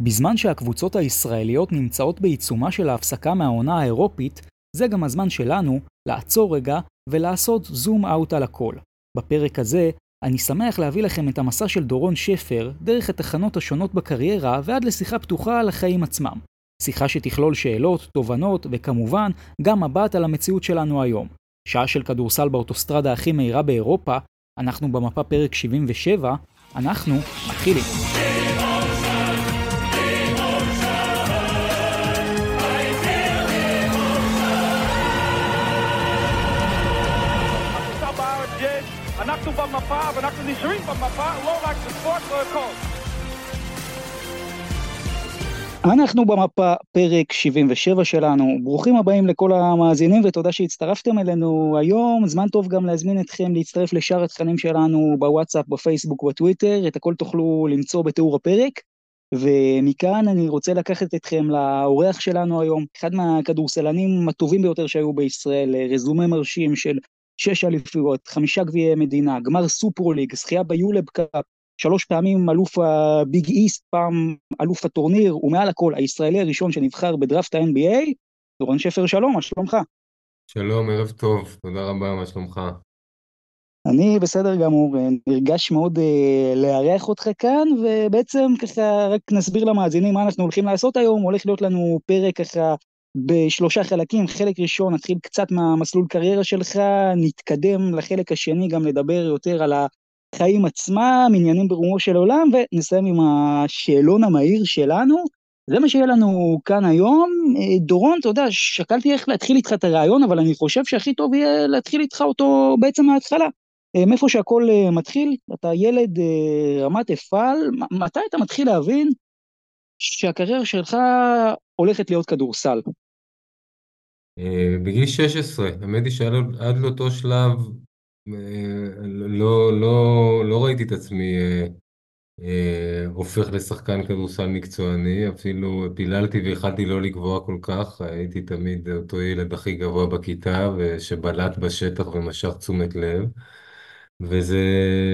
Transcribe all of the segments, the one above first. בזמן שהקבוצות הישראליות נמצאות בעיצומה של ההפסקה מהעונה האירופית, זה גם הזמן שלנו לעצור רגע ולעשות זום אאוט על הכל. בפרק הזה אני שמח להביא לכם את המסע של דורון שפר דרך התחנות השונות בקריירה ועד לשיחה פתוחה על החיים עצמם. שיחה שתכלול שאלות, תובנות וכמובן גם מבט על המציאות שלנו היום. שעה של כדורסל באוטוסטרדה הכי מהירה באירופה, אנחנו במפה פרק 77, אנחנו מתחילים. ואנחנו נשארים במפה, לא רק בספורט, לא הכל. אנחנו במפה, פרק 77 שלנו. ברוכים הבאים לכל המאזינים ותודה שהצטרפתם אלינו היום. זמן טוב גם להזמין אתכם להצטרף לשאר התכנים שלנו בוואטסאפ, בפייסבוק, בטוויטר. את הכל תוכלו למצוא בתיאור הפרק. ומכאן אני רוצה לקחת אתכם לאורח שלנו היום, אחד מהכדורסלנים הטובים ביותר שהיו בישראל, רזומה מרשים של 6 אליפויות, 5 גביעי מדינה, גמר סופרליג, זכייה ביולב קאפ, 3 פעמים אלוף הביג איסט, פעם אלוף הטורניר, ומעל הכל הישראלי הראשון שנבחר בדראפט ה-NBA, דורון שפר, שלום, מה שלומך? שלום, ערב טוב, תודה רבה, מה שלומך? אני בסדר גמור, נרגש מאוד לארח אותך כאן, ובעצם ככה רק נסביר למאזינים מה אנחנו הולכים לעשות היום. הולך להיות לנו פרק ככה ב3 חלקים, חלק ראשון נתחיל קצת מהמסלול קריירה שלך, נתקדם לחלק השני גם לדבר יותר על החיים עצמם, עניינים ברומו של העולם, ונסיים עם השאלון המהיר שלנו. זה מה שיהיה לנו כאן היום. דורון, אתה יודע, שקלתי איך להתחיל איתך את הרעיון, אבל אני חושב שהכי טוב יהיה להתחיל איתך אותו בעצם מההתחלה. מאיפה שהכל מתחיל, אתה ילד רמת אפעל, מתי אתה מתחיל להבין שהקריירה שלך הולכת להיות כדורסל? בגיל 16, האמת היא שעד לאותו שלב לא ראיתי את עצמי הופך לשחקן כדורסל מקצועני, אפילו פיללתי והחלתי לא לגבוה כל כך, הייתי תמיד אותו ילד הכי גבוה בכיתה שבלט בשטח ומשך תשומת לב, וזה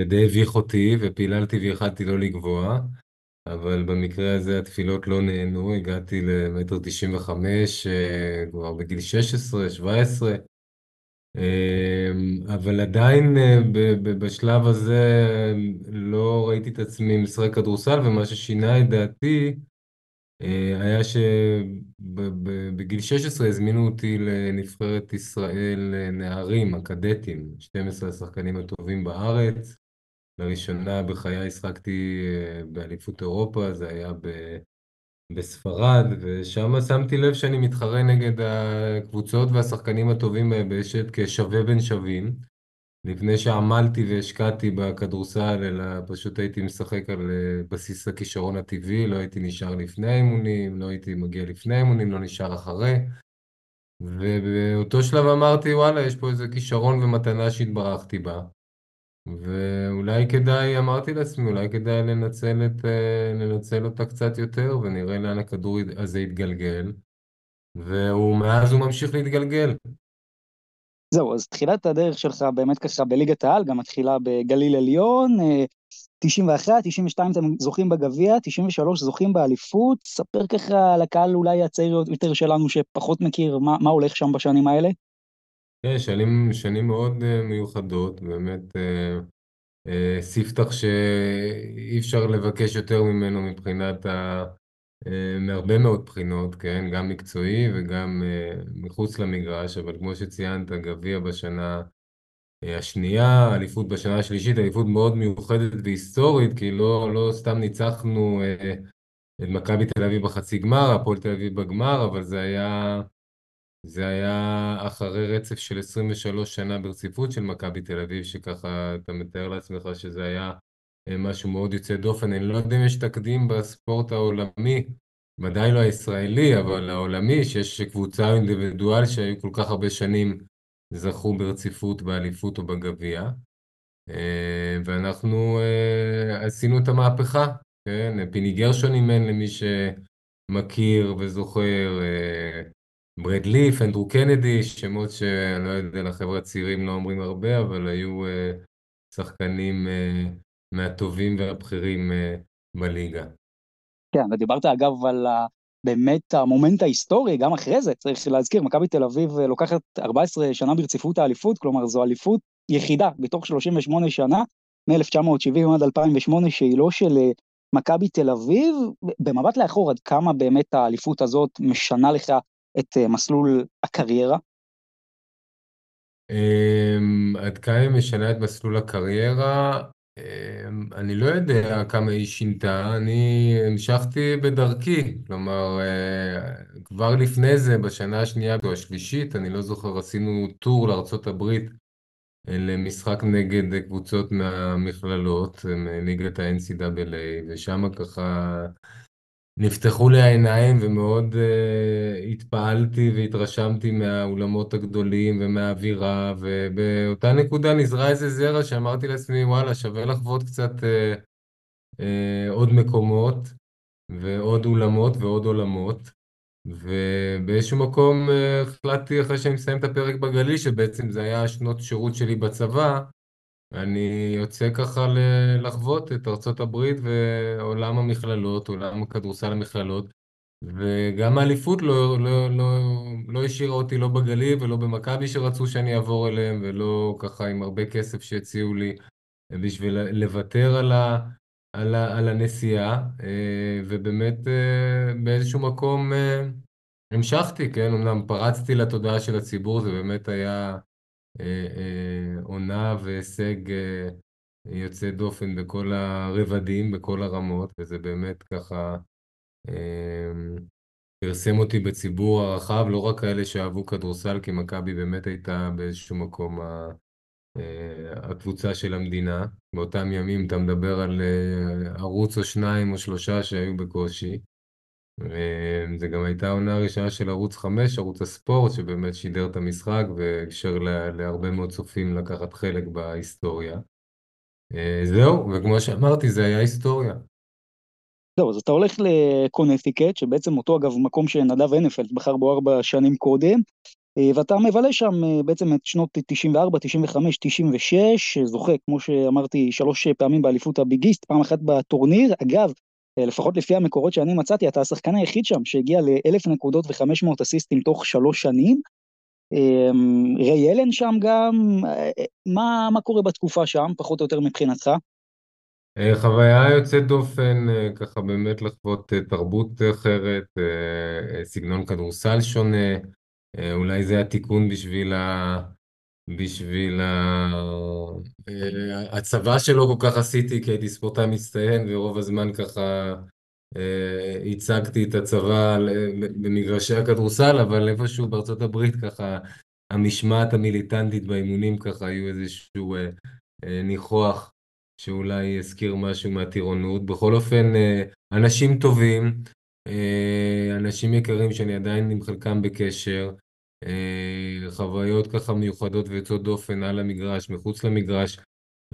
די הביך אותי ופיללתי והחלתי לא לגבוה, אבל במקרה הזה התפילות לא נהנו, הגעתי למטר 95, כבר בגיל 16, 17, אבל עדיין בשלב הזה לא ראיתי את עצמי משחק כדורסל, ומה ששינה את דעתי היה שבגיל 16 הזמינו אותי לנבחרת ישראל נערים, הקדטים, 12 השחקנים הטובים בארץ, לראשונה בחיי השחקתי באליפות אירופה, זה היה בספרד, ושם שמתי לב שאני מתחרה נגד הקבוצות והשחקנים הטובים ביבשת כשווה בין שווים, לפני שעמלתי והשקעתי בכדורסל, אלא פשוט הייתי משחק על בסיס הכישרון הטבעי, לא הייתי נשאר לפני האימונים, לא הייתי מגיע לפני האימונים, לא נשאר אחרי, ובאותו שלב אמרתי וואלה, יש פה איזה כישרון ומתנה שהתברכתי בה, ואולי כדאי, אמרתי לעצמי, אולי כדאי לנצל אותה קצת יותר, ונראה לאן הכדור הזה יתגלגל, ומאז הוא ממשיך להתגלגל. זהו, אז תחילת הדרך שלך באמת ככה בליגת העל, גם התחילה בגליל עליון, 91, 92 אתם זוכים בגביע, 93 זוכים באליפות, ספר ככה לקהל אולי הצעיר יותר שלנו שפחות מכיר מה הולך שם בשנים האלה? כן, שנים מאוד מיוחדות, באמת ספתח שאי אפשר לבקש יותר ממנו מבחינת, מהרבה מאוד בחינות, כן, גם מקצועי וגם מחוץ למגרש, אבל כמו שציינת, גביע בשנה השנייה, אליפות בשנה השלישית, אליפות מאוד מיוחדת והיסטורית, כי לא סתם ניצחנו את מכבי תל אביב בחצי גמר, הפועל תל אביב בגמר, אבל זה היה אחרי רצף של 23 שנה ברציפות של מכבי תל אביב, שככה אתה מתאר לעצמך שזה היה משהו מאוד יוצא דופן. אני לא יודע אם יש תקדים בספורט העולמי, ודאי לא הישראלי, אבל העולמי, שיש קבוצה אינדיבידואל שהיו כל כך הרבה שנים זכו ברציפות, באליפות או בגביע. ואנחנו עשינו את המהפכה, כן? פיני גרשון אימן למי שמכיר וזוכר, ברדליף, אנדרו קנדי, שמות שאני לא יודע, לחבר'ה צעירים לא אומרים הרבה, אבל היו שחקנים מהטובים והבכירים בליגה. כן, ודיברת אגב על באמת המומנט ההיסטורי, גם אחרי זה, צריך להזכיר, מכבי תל אביב לוקחת 14 שנה ברציפות האליפות, כלומר זו אליפות יחידה בתוך 38 שנה, מ-1970 עד 2008, שהיא לא של מכבי תל אביב, במבט לאחור עד כמה באמת האליפות הזאת משנה לך את מסלול הקריירה? עד כמה משנה את מסלול הקריירה? אני לא יודע כמה היא שינתה, אני המשכתי בדרכי, כלומר כבר לפני זה, בשנה השנייה או השלישית, אני לא זוכר, עשינו טור לארצות הברית למשחק נגד קבוצות מהמכללות, מליגת ה-NCAA, ושם ככה נפתחו לי העיניים ומאוד התפעלתי והתרשמתי מהאולמות הגדולים ומהאווירה, ובאותה נקודה נזרע איזה זרע שאמרתי לעצמי, וואלה, שווה לחוות קצת עוד מקומות ועוד אולמות ועוד עולמות, ובאיזשהו מקום החלטתי אחרי שאני מסיים את הפרק בגלי, שבעצם זה היה שנות שירות שלי בצבא, אני יוצא ככה לחוות את ארצות הברית ועולם המכללות, עולם הכדורסל המכללות, וגם האליפות לא השאירה אותי לא בגלי ולא במכבי שרצו שאני אעבור אליהם, ולא ככה עם הרבה כסף שהציעו לי בשביל לוותר על הנסיעה, ובאמת באיזשהו מקום המשכתי, כן, אמנם פרצתי לתודעה של הציבור, זה באמת היה עונה והישג יוצא דופן בכל הרבדים, בכל הרמות, וזה באמת ככה פרסם אותי בציבור הרחב, לא רק כאלה שאהבו כדורסל, כי מכבי באמת הייתה באיזשהו מקום הקבוצה של המדינה. באותם ימים אתה מדבר על ערוץ או שניים או שלושה שהיו בקושי, זה גם הייתה עונה הראשונה של ערוץ 5, ערוץ הספורט, שבאמת שידר את המשחק והקשר להרבה מאוד צופים לקחת חלק בהיסטוריה. זהו, וכמו שאמרתי, זה היה היסטוריה. זהו, אז אתה הולך לקונטיקט, שבעצם אותו אגב מקום שנדב הנפלד בחר בו 4 שנים קודם, ואתה מבלה שם בעצם את שנות 94, 95, 96, זוכה, כמו שאמרתי, 3 פעמים באליפות הביגיסט, פעם אחת בטורניר, אגב, לפחות לפי המקורות שאני מצאתי, אתה השחקן היחיד שם שהגיע ל1,000 נקודות ו500 אסיסטים תוך 3 שנים, רי אלן שם גם, מה קורה בתקופה שם, פחות או יותר מבחינתך? חוויה יוצאת דופן, ככה באמת לחוות תרבות אחרת, סגנון כדורסל שונה, אולי זה התיקון בשביל הצבא שלא כל כך עשיתי, כי הייתי ספורטאי מצטיין, ורוב הזמן ככה הצגתי את הצבא במגרשי הכדורסל, אבל איפשהו בארצות הברית ככה, המשמעת המיליטנטית באימונים ככה, היו איזשהו ניחוח שאולי יזכיר משהו מהטירונות. בכל אופן, אנשים טובים, אנשים יקרים שאני עדיין עם חלקם בקשר, חוויות ככה מיוחדות ויוצאות דופן על המגרש, מחוץ למגרש,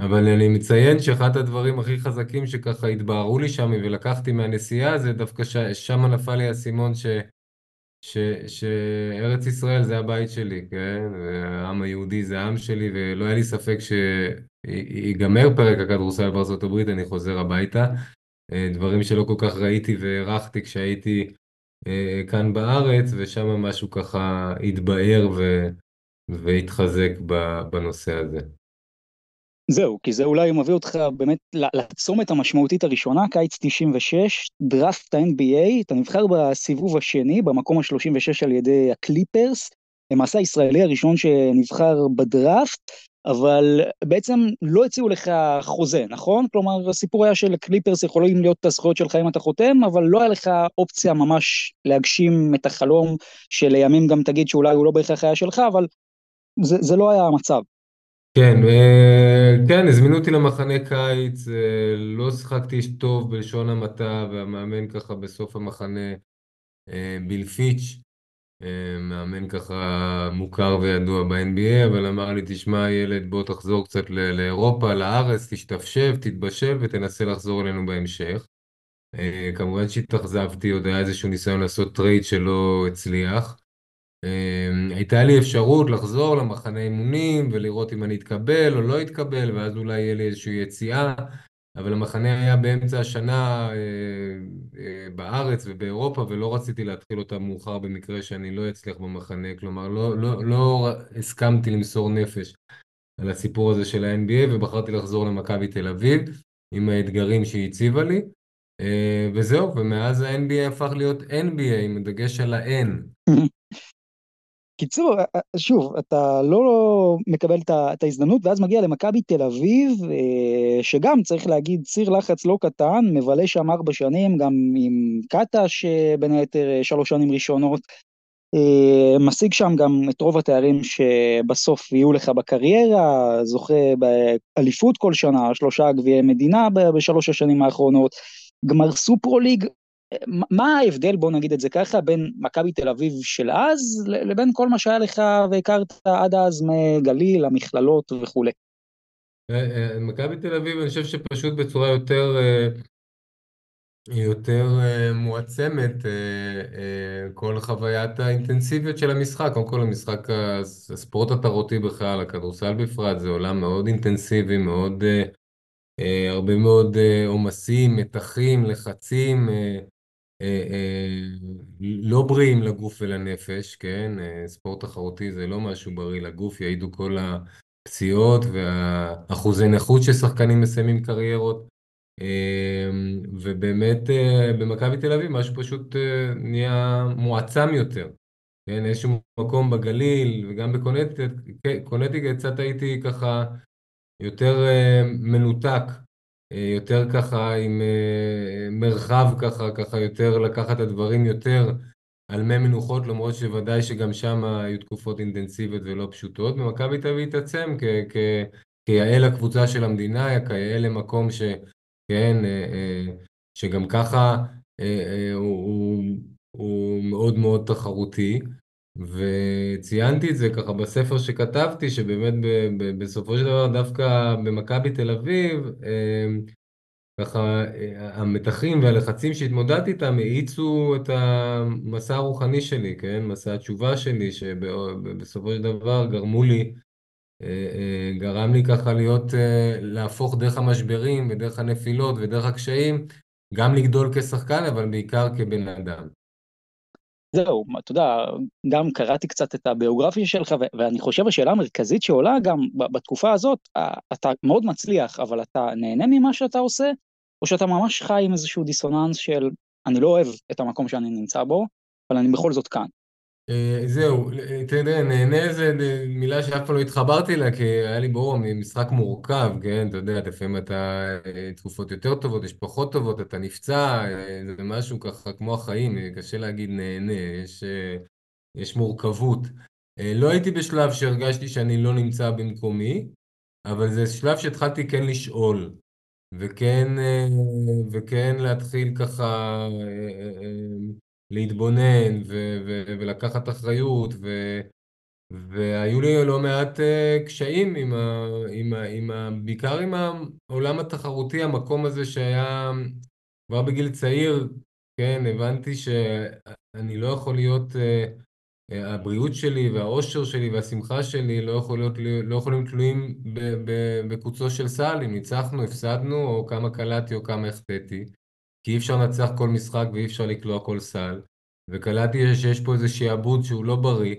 אבל אני מציין שאחת הדברים הכי חזקים שככה התבהרו לי שם ולקחתי מהנסיעה, זה דווקא שם נפל לי הסימון שארץ ישראל זה הבית שלי, כן? העם היהודי זה העם שלי, ולא היה לי ספק שיגמר פרק הכדורסל בארצות הברית, אני חוזר הביתה, דברים שלא כל כך ראיתי והערכתי כשהייתי כאן בארץ, ושם משהו ככה התבהר והתחזק בנושא הזה. זהו, כי זה אולי מביא אותך באמת לצומת המשמעותית הראשונה, קיץ 96, דראפט ה-NBA, אתה נבחר בסיבוב השני, במקום ה-36 על ידי הקליפרס, למעשה הישראלי הראשון שנבחר בדראפט, אבל בעצם לא הציעו לך חוזה, נכון? כלומר, הסיפור היה של קליפרס יכולים להיות את הזכויות שלך אם אתה חותם, אבל לא היה לך אופציה ממש להגשים את החלום, שלימים גם תגיד שאולי הוא לא בהכרח היה שלך, אבל זה לא היה המצב. כן, כן, הזמינו אותי למחנה קיץ, לא שחקתי טוב בלשון המעטה, והמאמן ככה בסוף המחנה, ביל פיץ', מאמן ככה מוכר וידוע ב-NBA, אבל אמר לי, תשמע ילד, בוא תחזור קצת לאירופה, לארץ, תשתפשב, תתבשל ותנסה לחזור אלינו בהמשך. כמובן שהתאכזבתי, עוד היה איזשהו ניסיון לעשות טרייד שלא הצליח. הייתה לי אפשרות לחזור למחנה אימונים ולראות אם אני אתקבל או לא אתקבל, ואז אולי יהיה לי איזושהי יציאה, אבל המחנה היה באמצע השנה בארץ ובאירופה, ולא רציתי להתחיל אותה מאוחר במקרה שאני לא אצליח במחנה, כלומר לא הסכמתי למסור נפש על הסיפור הזה של ה-NBA, ובחרתי לחזור למכבי תל אביב עם האתגרים שהיא הציבה לי, וזהו, ומאז ה-NBA הפך להיות NBA עם דגש על ה-N. קיצור, שוב, אתה לא מקבל את ההזדמנות, ואז מגיע למכבי תל אביב, שגם צריך להגיד סיר לחץ לא קטן, מבלה שם 4 שנים, גם עם קטה שבין היתר 3 שנים ראשונות, משיג שם גם את רוב התארים שבסוף יהיו לך בקריירה, זוכה באליפות כל שנה, 3 גביעי מדינה ב3 השנים האחרונות, גמר סופרוליג. מה ההבדל, בוא נגיד את זה ככה, בין מכבי תל אביב של אז, לבין כל מה שהיה לך והכרת עד אז מגליל, המכללות וכו'? מכבי תל אביב, אני חושב שפשוט בצורה יותר מועצמת, כל חוויית האינטנסיביות של המשחק, קודם כל המשחק, הספורט התרותי בכלל, הכדורסל בפרט, זה עולם מאוד אינטנסיבי, מאוד, הרבה מאוד עומסים, מתחים, לחצים, לא בריאים לגוף ולנפש, כן? ספורט תחרותי זה לא משהו בריא לגוף, יעידו כל הפציעות והאחוזי נכות ששחקנים מסיימים קריירות, ובאמת במכבי תל אביב משהו פשוט נהיה מועצם יותר, כן? איזשהו מקום בגליל וגם בקונקטיקט, קצת הייתי ככה יותר מנותק, יותר ככה עם מרחב ככה יותר לקחת את הדברים יותר על מי מנוחות, למרות שוודאי שגם שם היו תקופות אינטנסיביות ולא פשוטות. במכבי תל אביב התעצם כיעל הקבוצה של המדינה, כיעל למקום שגם ככה הוא מאוד מאוד תחרותי, וציינתי את זה ככה בספר שכתבתי, שבאמת בסופו של דבר דווקא במכבי תל אביב, ככה המתחים והלחצים שהתמודדתי איתם העיצו את המסע הרוחני שלי, כן? מסע התשובה שלי, שבסופו של דבר גרם לי ככה להפוך דרך המשברים ודרך הנפילות ודרך הקשיים, גם לגדול כשחקן אבל בעיקר כבן אדם. זהו, אתה יודע, גם קראתי קצת את הביוגרפיה שלך, ואני חושב השאלה המרכזית שעולה גם בתקופה הזאת, אתה מאוד מצליח, אבל אתה נהנה ממה שאתה עושה, או שאתה ממש חי עם איזשהו דיסוננס של, אני לא אוהב את המקום שאני נמצא בו, אבל אני בכל זאת כאן. זהו, תדע, נהנה זה מילה שאף פעם לא התחברתי לה, כי היה לי ברור, משחק מורכב, כן, אתה יודע, לפעמים אתה תקופות יותר טובות, יש פחות טובות, אתה נפצע, זה משהו ככה כמו החיים, קשה להגיד נהנה, יש מורכבות. לא הייתי בשלב שהרגשתי שאני לא נמצא במקומי, אבל זה שלב שהתחלתי כן לשאול, וכן להתחיל ככה להתבונן ולקחת אחריות, והיו לי לא מעט קשיים בעיקר עם העולם התחרותי, המקום הזה שהיה כבר בגיל צעיר, כן, הבנתי שאני לא יכול להיות, הבריאות שלי והאושר שלי והשמחה שלי לא יכולים תלויים בקוצו של סל, אם ניצחנו, הפסדנו, או כמה קלעתי או כמה החטאתי. כי אי אפשר לנצח כל משחק ואי אפשר לקלוע כל סל, וקלעתי שיש פה איזה שיעבוד שהוא לא בריא,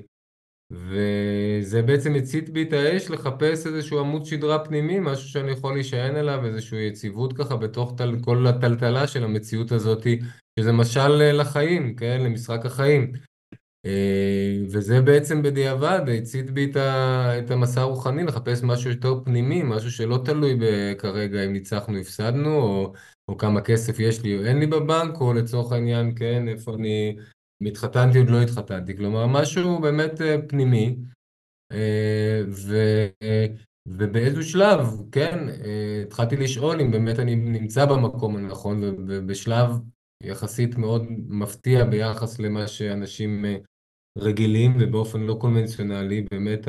וזה בעצם הצית בי את האש לחפש איזשהו עמוד שדרה פנימי, משהו שאני יכול להישען עליו, איזשהו יציבות ככה בתוך כל הטלטלה של המציאות הזאת, שזה משל לחיים, כן? למשחק החיים. וזה בעצם בדיעבד, הצית בי את המסע הרוחני, לחפש משהו יותר פנימי, משהו שלא תלוי כרגע אם ניצחנו, הפסדנו, או כמה כסף יש לי או אין לי בבנק, או לצורך העניין, כן, איפה אני מתחתנתי עוד לא התחתנתי, כלומר משהו באמת פנימי, ובאיזשהו שלב, כן, התחלתי לשאול אם באמת אני נמצא במקום הנכון, ובשלב יחסית מאוד מפתיע ביחס למה שאנשים רגילים ובאופן לא קונבנציונלי, באמת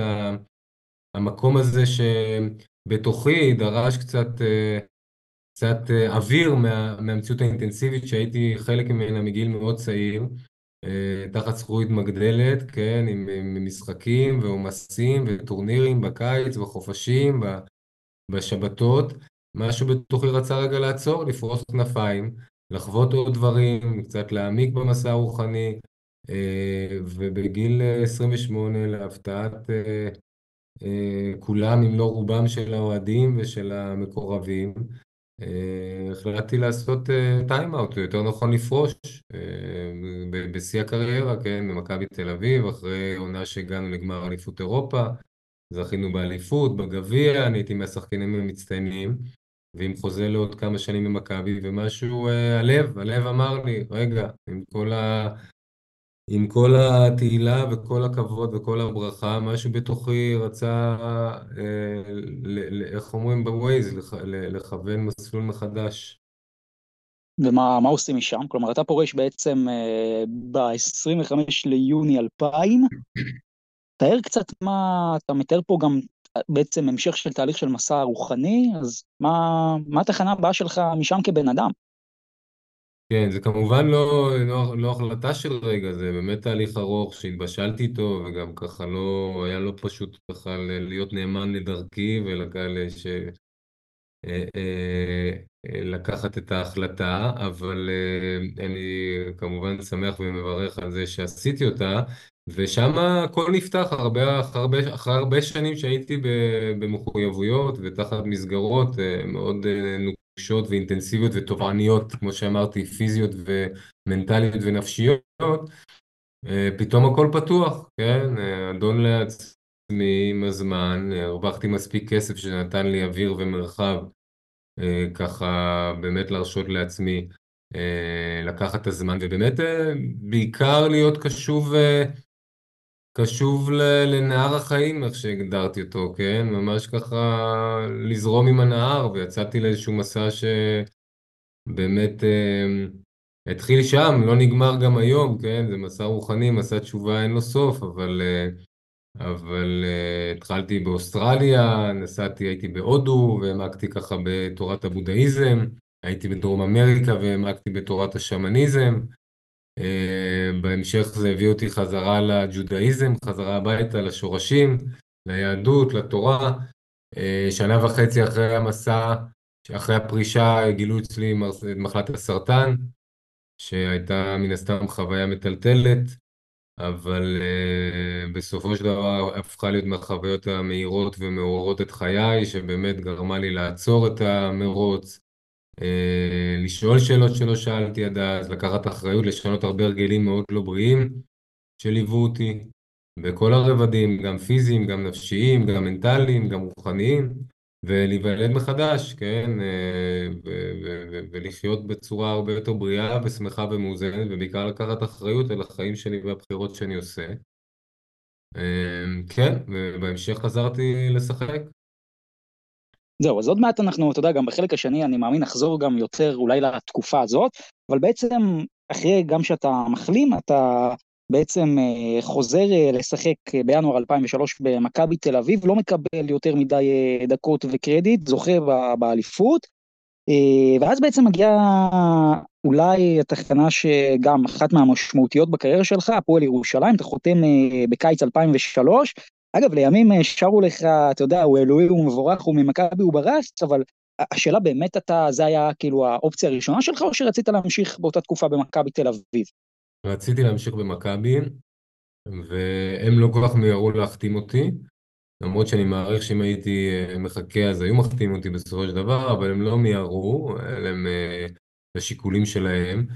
המקום הזה שבתוכי דרש קצת אוויר מהמציאות האינטנסיבית שהייתי חלק ממנה מגיל מאוד צעיר, תחת זכוכית מגדלת, כן, עם משחקים ועומסים וטורנירים בקיץ, בחופשים, בשבתות, משהו בתוכי רצה רגע לעצור, לפרוס כנפיים, לחוות עוד דברים, קצת להעמיק במסע הרוחני, ובגיל 28 להפתעת כולם, אם לא רובם של האוהדים ושל המקורבים, החלטתי לעשות טיימאוט, יותר נכון לפרוש בשיא הקריירה, כן, במכבי תל אביב, אחרי עונה שהגענו לגמר אליפות אירופה, זכינו באליפות, בגביע, אני הייתי מהשחקנים המצטיינים, ועם חוזה לעוד כמה שנים במכבי, ומשהו, הלב אמר לי, רגע, עם כל התהילה וכל הכבוד וכל הברכה, משהו בתוכי רצה, איך אומרים בווייז, לכוון מסלול מחדש. ומה עושים משם? כלומר, אתה פורש בעצם ב-25 ליוני 2000, תאר קצת מה, אתה מתאר פה גם בעצם המשך של תהליך של מסע רוחני, אז מה התחנה הבאה שלך משם כבן אדם? כן, זה כמובן לא החלטה של רגע, זה באמת תהליך ארוך שהתבשלתי איתו, וגם ככה לא, היה לא פשוט ככה להיות נאמן לדרכי ולקחת את ההחלטה, אבל אני כמובן שמח ומברך על זה שעשיתי אותה, ושם הכל נפתח אחרי הרבה שנים שהייתי במחויבויות ותחת מסגרות מאוד נוקשות ואינטנסיביות ותובעניות, כמו שאמרתי, פיזיות ומנטליות ונפשיות, פתאום הכל פתוח, כן? אדון לעצמי עם הזמן, הרווחתי מספיק כסף שנתן לי אוויר ומרחב, ככה באמת להרשות לעצמי לקחת את הזמן, ובאמת בעיקר להיות קשוב לנהר החיים, איך שהגדרתי אותו, כן? ממש ככה לזרום עם הנהר, ויצאתי לאיזשהו מסע שבאמת התחיל שם, לא נגמר גם היום, כן? זה מסע רוחני, מסע תשובה אין לו סוף, אבל התחלתי באוסטרליה, נסעתי, הייתי בהודו, והעמקתי ככה בתורת הבודהיזם, הייתי בדרום אמריקה והעמקתי בתורת השמניזם, בהמשך זה הביא אותי חזרה לג'ודאיזם, חזרה הביתה, לשורשים, ליהדות, לתורה. שנה וחצי אחרי המסע, אחרי הפרישה, גילו אצלי מחלת הסרטן, שהייתה מן הסתם חוויה מטלטלת, אבל בסופו של דבר הפכה להיות מהחוויות המהירות ומעוררות את חיי, שבאמת גרמה לי לעצור את המרוץ, לשאול שאלות שלא שאלתי עד אז, לקחת אחריות, לשנות הרבה הרגלים מאוד לא בריאים שליוו אותי בכל הרבדים, גם פיזיים, גם נפשיים, גם מנטליים, גם רוחניים, ולהיוולד מחדש, כן, ולחיות בצורה הרבה יותר בריאה ושמחה ומאוזנת, ובעיקר לקחת אחריות על החיים שלי והבחירות שאני עושה. כן, ובהמשך חזרתי לשחק. זהו, אז עוד מעט אנחנו, אתה יודע, גם בחלק השני, אני מאמין, נחזור גם יותר אולי לתקופה הזאת, אבל בעצם, אחרי גם שאתה מחלים, אתה בעצם חוזר לשחק בינואר 2003 במכבי תל אביב, לא מקבל יותר מדי דקות וקרדיט, זוכה באליפות, ואז בעצם מגיעה אולי התחנה שגם אחת מהמשמעותיות בקריירה שלך, הפועל ירושלים, אתה חותם בקיץ 2003, אגב, לימים שרו לך, אתה יודע, הוא אלוהי, הוא מבורך, הוא ממכבי, הוא ברס, אבל השאלה באמת זה היה כאילו האופציה הראשונה שלך, או שרצית להמשיך באותה תקופה במכבי תל אביב? רציתי להמשיך במכבי, והם לא כל כך מיהרו להחתים אותי, למרות שאני מעריך שאם הייתי מחכה, אז היו מחתים אותי בסופו של דבר, אבל הם לא מיהרו, הם השיקולים שלהם,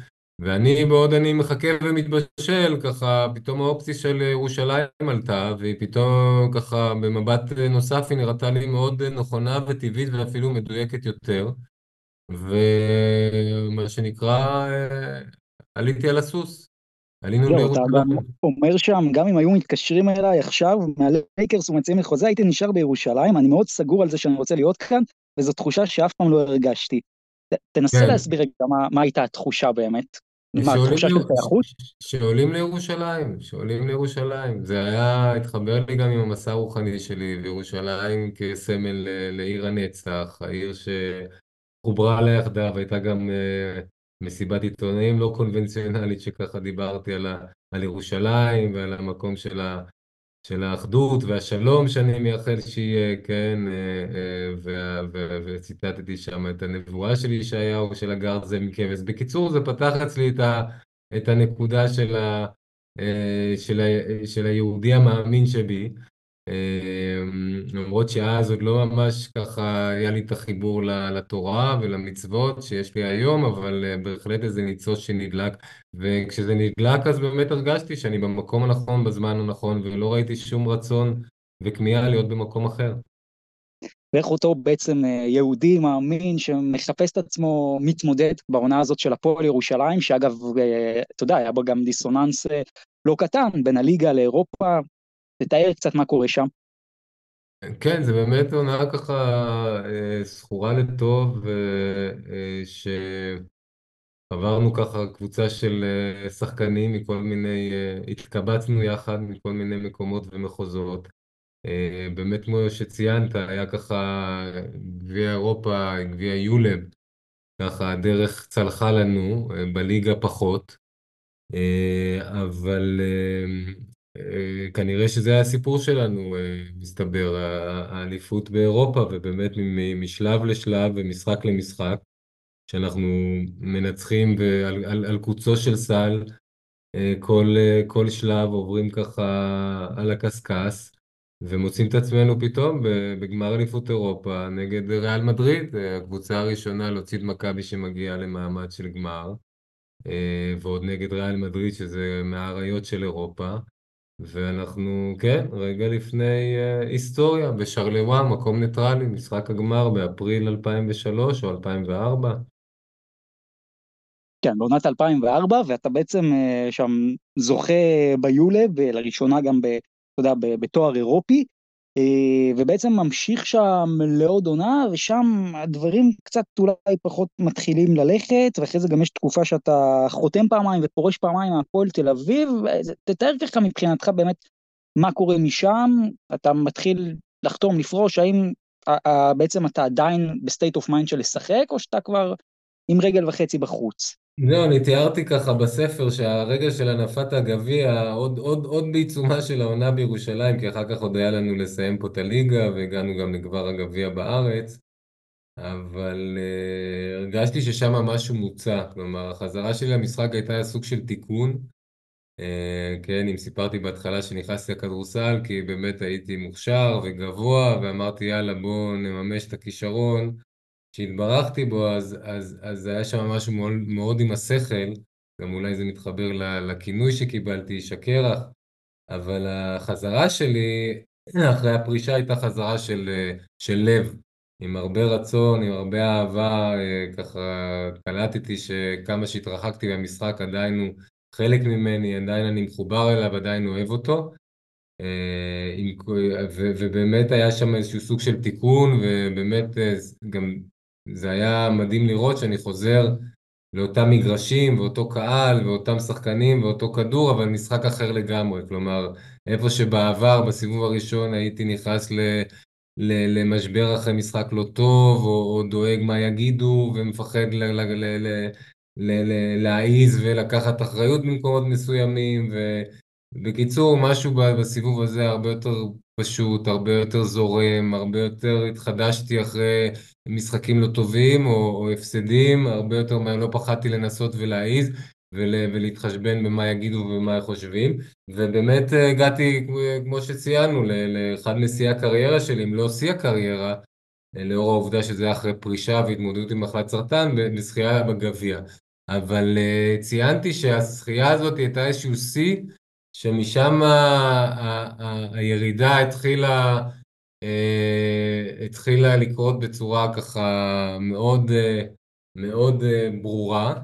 ואני בעוד אני מחכה ומתבשל, ככה פתאום האופציה של ירושלים עלתה, והיא פתאום ככה במבט נוסף היא נראתה לי מאוד נכונה וטבעית ואפילו מדויקת יותר, ומה שנקרא, עליתי על הסוס, עלינו לירושלים. אתה אומר שם, גם אם היו מתקשרים אליי עכשיו, מהלייקרס ומציעים לחוזה, הייתי נשאר בירושלים, אני מאוד סגור על זה שאני רוצה להיות כאן, וזו תחושה שאף פעם לא הרגשתי. תנסה להסביר רגע מה הייתה התחושה באמת. שעולים לירושלים, זה היה, התחבר לי גם עם המסע הרוחני שלי, וירושלים כסמל לעיר הנצח, העיר שחוברה עליה יחדיו, והייתה גם מסיבת עיתונאים לא קונבנציונלית, שככה דיברתי על ירושלים ועל המקום של האחדות והשלום שאני מייחל שיהיה, כן, וציטטתי שם את הנבואה של ישעיהו של הגר זה מכבש. בקיצור, זה פתח אצלי את הנקודה של היהודי המאמין שבי, למרות שאז עוד לא ממש ככה היה לי את החיבור לתורה ולמצוות שיש לי היום, אבל בהחלט איזה ניצוץ שנדלק, וכשזה נדלק אז באמת הרגשתי שאני במקום הנכון, בזמן הנכון, ולא ראיתי שום רצון וכמיהה להיות במקום אחר. ואיך אותו בעצם יהודי מאמין שמחפש את עצמו מתמודד בעונה הזאת של הפועל ירושלים, שאגב, אתה יודע, היה בה גם דיסוננס לא קטן בין הליגה לאירופה, תתאר קצת מה קורה שם. כן, זה באמת עונה ככה סחורה לטוב, שחברנו ככה קבוצה של שחקנים מכל מיני, התקבצנו יחד מכל מיני מקומות ומחוזות. באמת כמו שציינת, היה ככה גביע אירופה, גביע יולב, ככה הדרך צלחה לנו, בליגה פחות, אבל כנראה שזה היה הסיפור שלנו, מסתבר, האליפות באירופה, ובאמת משלב לשלב ומשחק למשחק, שאנחנו מנצחים על קוצו של סל, כל שלב עוברים ככה על הקסקס, ומוצאים את עצמנו פתאום בגמר אליפות אירופה נגד ריאל מדריד, הקבוצה הראשונה להוציא את מכבי שמגיעה למעמד של גמר, ועוד נגד ריאל מדריד שזה מהאריות של אירופה, ואנחנו, כן, רגע לפני היסטוריה, בשרלווה, מקום ניטרלי, משחק הגמר באפריל 2003 או 2004. כן, בעונת 2004, ואתה בעצם שם זוכה ביולב, ולראשונה גם בתואר אירופי, ובעצם ממשיך שם לעוד עונה, ושם הדברים קצת אולי פחות מתחילים ללכת, ואחרי זה גם יש תקופה שאתה חותם פעמיים ופורש פעמיים מהפועל תל אביב, תתאר ככה מבחינתך באמת מה קורה משם, אתה מתחיל לחתום, לפרוש, האם בעצם אתה עדיין בסטייט אוף מיינד של לשחק, או שאתה כבר עם רגל וחצי בחוץ? לא, אני תיארתי ככה בספר שהרגע של הנפת הגביע, עוד בעיצומה של העונה בירושלים, כי אחר כך עוד היה לנו לסיים פה את הליגה, והגענו גם לגבר הגביע בארץ, אבל הרגשתי ששם משהו מוצא, כלומר, החזרה שלי למשחק הייתה סוג של תיקון, כן, אם סיפרתי בהתחלה שנכנסתי לכדורסל, כי באמת הייתי מוכשר וגבוה, ואמרתי יאללה בוא נממש את הכישרון, כשהתברכתי בו, אז היה שם משהו מאוד, מאוד עם השכל, גם אולי זה מתחבר לכינוי שקיבלתי, שקרח, אבל החזרה שלי, אחרי הפרישה הייתה חזרה של לב, עם הרבה רצון, עם הרבה אהבה, ככה קלטתי שכמה שהתרחקתי במשחק עדיין הוא חלק ממני, עדיין אני מחובר אליו, עדיין אוהב אותו, ובאמת היה שם איזשהו סוג של תיקון, ובאמת גם זה היה מדהים לראות שאני חוזר לאותם מגרשים ואותו קהל ואותם שחקנים ואותו כדור, אבל משחק אחר לגמרי. כלומר, איפה שבעבר, בסיבוב הראשון, הייתי נכנס למשבר אחרי משחק לא טוב, או דואג מה יגידו, ומפחד להעיז ולקחת אחריות במקומות מסוימים. בקיצור, משהו בסיבוב הזה הרבה יותר פשוט, הרבה יותר זורם, הרבה יותר התחדשתי אחרי משחקים לא טובים או הפסדים, הרבה יותר לא פחדתי לנסות ולהעיז ולהתחשבן במה יגידו ובמה חושבים, ובאמת הגעתי, כמו שציינו, לאחד משיא הקריירה שלי, אם לא שיא הקריירה, לאור העובדה שזה אחרי פרישה והתמודדות עם מחלת סרטן, בשחייה בגביע. אבל ציינתי שהשחייה הזאת הייתה איזשהו שיא, שמשם הירידה התחילה לקרות בצורה ככה מאוד מאוד ברורה.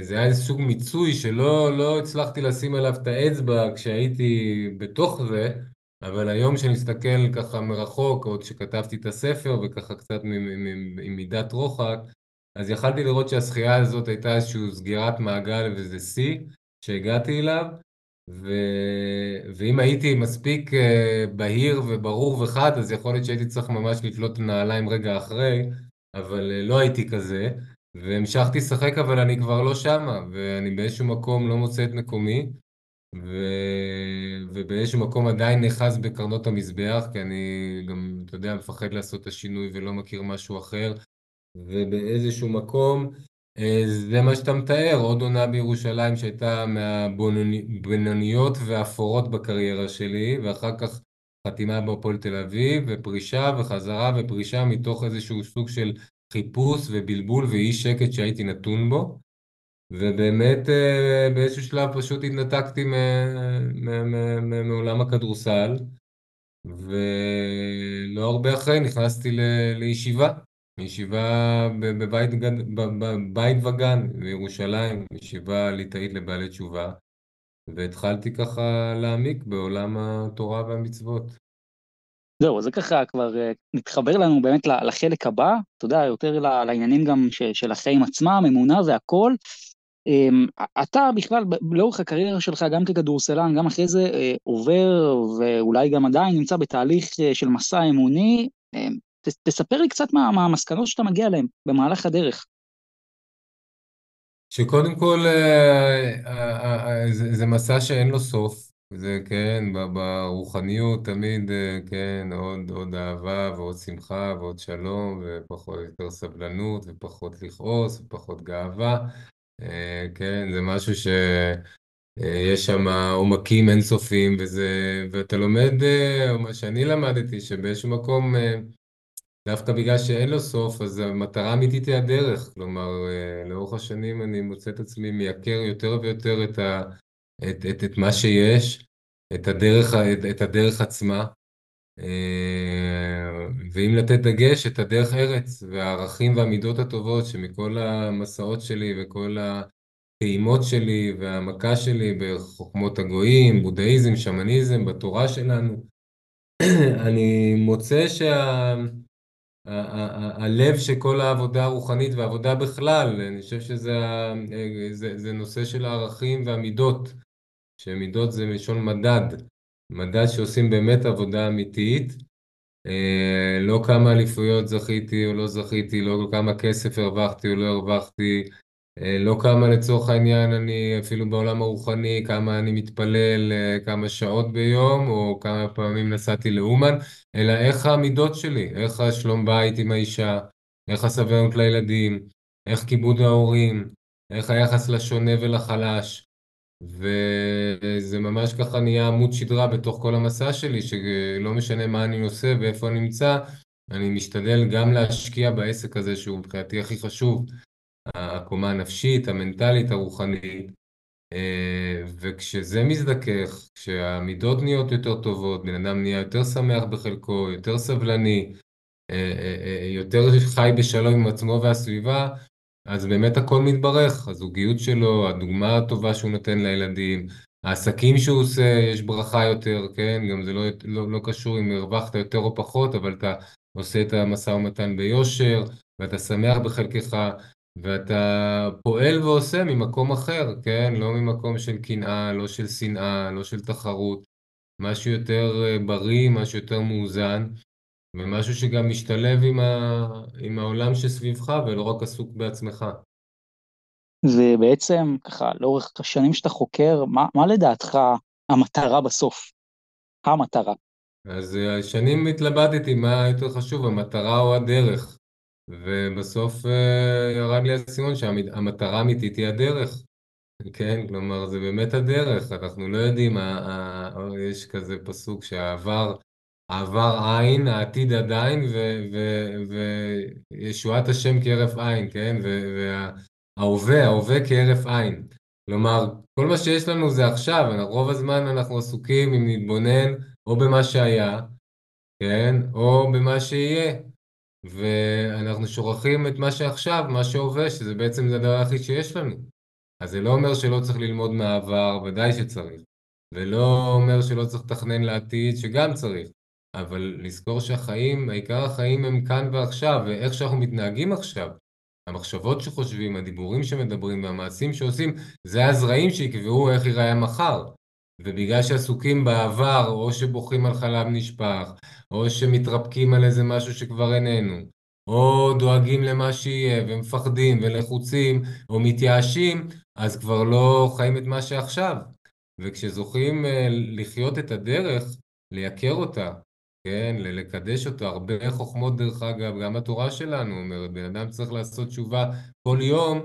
זה היה סוג מיצוי שלא הצלחתי לשים עליו את האצבע כשהייתי בתוך זה, אבל היום שנסתכל ככה מרחוק, עוד שכתבתי את הספר וככה קצת עם מידת רוחק, אז יכלתי לראות שהשחייה הזאת הייתה איזשהו סגירת מעגל וזה שיא שהגעתי אליו, ואם הייתי מספיק בהיר וברור וחד, אז יכול להיות שהייתי צריך ממש לתלות נעליים רגע אחרי, אבל לא הייתי כזה, והמשכתי לשחק, אבל אני כבר לא שמה, ואני באיזשהו מקום לא מוצא את מקומי, ובאיזשהו מקום עדיין נחז בקרנות המזבח, כי אני גם, אתה יודע, מפחד לעשות את השינוי ולא מכיר משהו אחר, ובאיזשהו מקום, זה מה שאתה מתאר, עוד עונה בירושלים שהייתה מהבינוניות והאפורות בקריירה שלי, ואחר כך חתימה בהפועל תל אביב, ופרישה וחזרה ופרישה מתוך איזשהו סוג של חיפוש ובלבול ואי שקט שהייתי נתון בו, ובאמת באיזשהו שלב פשוט התנתקתי מעולם הכדורסל, ולא הרבה אחרי נכנסתי לישיבה, ישיבה בבית וגן בירושלים, ישיבה ליטאית לבעלי תשובה, והתחלתי ככה להעמיק בעולם התורה והמצוות. זהו, זה ככה כבר מתחבר לנו באמת לחלק הבא, אתה יודע, יותר לעניינים גם של החיים עצמם, אמונה והכל. אתה בכלל, לאורך הקריירה שלך, גם ככדורסלן, גם אחרי זה עובר, ואולי גם עדיין נמצא בתהליך של מסע אמוני, תספר לי קצת מה המסקנות שאתה מגיע אליהן במהלך הדרך. שקודם כל, זה מסע שאין לו סוף, זה כן, ברוחניות תמיד, כן, עוד אהבה ועוד שמחה ועוד שלום, ופחות יותר סבלנות, ופחות לכעוס, ופחות גאווה, כן, זה משהו ש... יש שם עומקים אינסופיים, ואתה לומד, או מה שאני למדתי, שבאיזשהו מקום, דווקא בגלל שאין לו סוף, אז המטרה האמיתית היא הדרך. כלומר, לאורך השנים אני מוצא את עצמי מייקר יותר ויותר את מה שיש, את הדרך עצמה, ואם לתת דגש, את הדרך ארץ, והערכים והמידות הטובות שמכל המסעות שלי וכל התאימות שלי והעמקה שלי בחוכמות הגויים, בודהיזם, שמניזם, בתורה שלנו, אני מוצא הלב שכל העבודה הרוחנית והעבודה בכלל, אני חושב שזה נושא של הערכים והמידות, שמידות זה מלשון מדד שעושים באמת עבודה אמיתית, לא כמה אליפויות זכיתי או לא זכיתי, לא כמה כסף הרווחתי או לא הרווחתי, לא כמה לצורך העניין אני אפילו בעולם הרוחני, כמה אני מתפלל, כמה שעות ביום, או כמה פעמים נסעתי לאומן, אלא איך העמידות שלי, איך השלום בית עם האישה, איך הסבלנות לילדים, איך כיבוד ההורים, איך היחס לשונה ולחלש, וזה ממש ככה נהיה עמוד שדרה בתוך כל המסע שלי, שלא משנה מה אני עושה ואיפה אני נמצא, אני משתדל גם להשקיע בעסק הזה שהוא מבחינתי הכי חשוב, הקומה הנפשית, המנטלית, הרוחנית, וכשזה מזדכך, כשהמידות נהיות יותר טובות, בן אדם נהיה יותר שמח בחלקו, יותר סבלני, יותר חי בשלום עם עצמו והסביבה, אז באמת הכל מתברך, הזוגיות שלו, הדוגמה הטובה שהוא נותן לילדים, העסקים שהוא עושה, יש ברכה יותר, כן? גם זה לא קשור אם הרווחת יותר או פחות, אבל אתה עושה את המשא ומתן ביושר, ואתה שמח בחלקך, ואתה פועל ועושה ממקום אחר, כן? לא ממקום של קנאה, לא של שנאה, לא של תחרות, משהו יותר בריא, משהו יותר מאוזן, ומשהו שגם משתלב עם העולם שסביבך, ולא רק עסוק בעצמך. ובעצם, ככה, לאורך השנים שאתה חוקר, מה לדעתך המטרה בסוף? המטרה. אז השנים התלבטתי מה יותר חשוב, המטרה או הדרך. ובסוף ירד לי הסימון שהמטרה האמיתית היא הדרך, כן? כלומר, זה באמת הדרך, אנחנו לא יודעים, יש כזה פסוק שהעבר עין, העתיד עדיין, וישועת השם כהרף עין, כן? וההווה כהרף עין. כלומר, כל מה שיש לנו זה עכשיו, רוב הזמן אנחנו עסוקים אם נתבונן או במה שהיה, כן? או במה שיהיה. ואנחנו שוכחים את מה שעכשיו, מה שעובד, שזה בעצם זה הדבר הכי שיש לנו. אז זה לא אומר שלא צריך ללמוד מהעבר, ודאי שצריך. ולא אומר שלא צריך לתכנן לעתיד, שגם צריך. אבל לזכור שהחיים, העיקר החיים הם כאן ועכשיו, ואיך שאנחנו מתנהגים עכשיו. המחשבות שחושבים, הדיבורים שמדברים, והמעשים שעושים, זה הזרעים שיקבעו איך ייראה מחר. ובגלל שעסוקים בעבר, או שבוכים על חלב נשפך, או שמתרפקים על איזה משהו שכבר איננו, או דואגים למה שיהיה, ומפחדים ולחוצים, או מתייאשים, אז כבר לא חיים את מה שעכשיו. וכשזוכים לחיות את הדרך, לייקר אותה, כן, לקדש אותה, הרבה חוכמות דרך אגב, גם התורה שלנו אומרת, בן אדם צריך לעשות תשובה כל יום,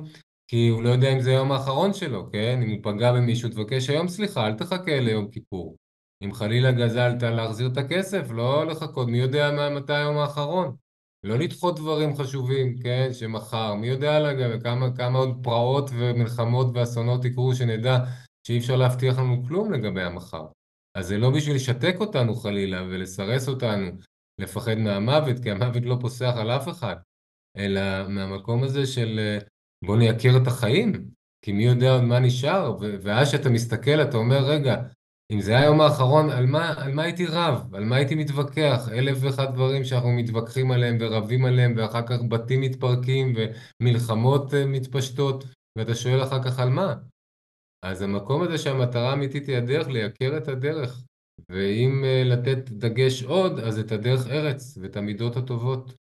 כי הוא לא יודע אם זה היום האחרון שלו, כן, אם הוא פגע במישהו, תבקש היום סליחה, אל תחכה ליום כיפור, אם חלילה גזלת להחזיר את הכסף, לא לחכות, מי יודע מתי היום האחרון, לא לדחות דברים חשובים, כן, שמחר, מי יודע לגבי כמה עוד פרעות ומלחמות ואסונות יקרו שנדע שאי אפשר להבטיח לנו כלום לגבי המחר. אז זה לא בשביל לשתק אותנו חלילה ולסרס אותנו, לפחד מהמוות, כי המוות לא פוסח על אף אחד, אלא מהמקום הזה של בוא נייקר את החיים, כי מי יודע עוד מה נשאר, ואז שאתה מסתכל, אתה אומר, רגע, אם זה היום האחרון, על מה הייתי רב? על מה הייתי מתווכח? 1,001 דברים שאנחנו מתווכחים עליהם ורבים עליהם, ואחר כך בתים מתפרקים ומלחמות מתפשטות, ואתה שואל אחר כך על מה? אז המקום הזה שהמטרה האמיתית היא הדרך, לייקר את הדרך, ואם לתת דגש עוד, אז את הדרך ארץ ואת המידות הטובות.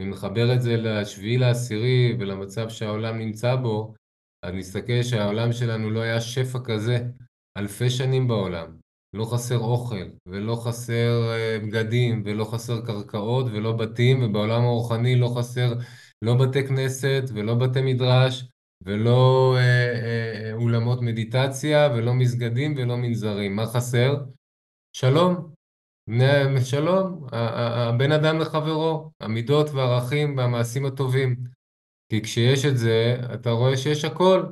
אם נחבר את זה לשביעי לעשירי ולמצב שהעולם נמצא בו, אז נסתכל שהעולם שלנו לא היה שפע כזה, אלפי שנים בעולם, לא חסר אוכל, ולא חסר בגדים, ולא חסר קרקעות, ולא בתים, ובעולם הרוחני לא חסר לא בתי כנסת, ולא בתי מדרש, ולא אולמות מדיטציה, ולא מסגדים, ולא מנזרים. מה חסר? שלום. שלום, הבן אדם לחברו, המידות והערכים והמעשים הטובים. כי כשיש את זה, אתה רואה שיש הכל.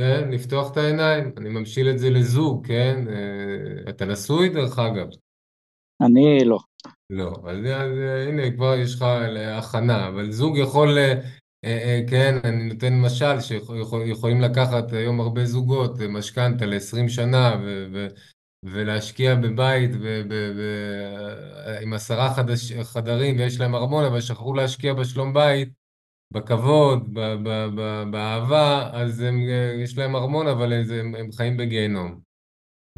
כן, לפתוח את העיניים. אני ממשיל את זה לזוג, כן? אתה נשוי דרך אגב? אני לא. לא, אז הנה כבר יש לך הכנה, אבל זוג יכול... כן, אני נותן משל שיכולים לקחת היום הרבה זוגות, משכנתה ל-20 שנה ולהשקיע בבית עם 10 חדרים ויש להם ארמון, אבל שכחו להשקיע בשלום בית, בכבוד, באהבה, אז יש להם ארמון, אבל הם חיים בגיהנום.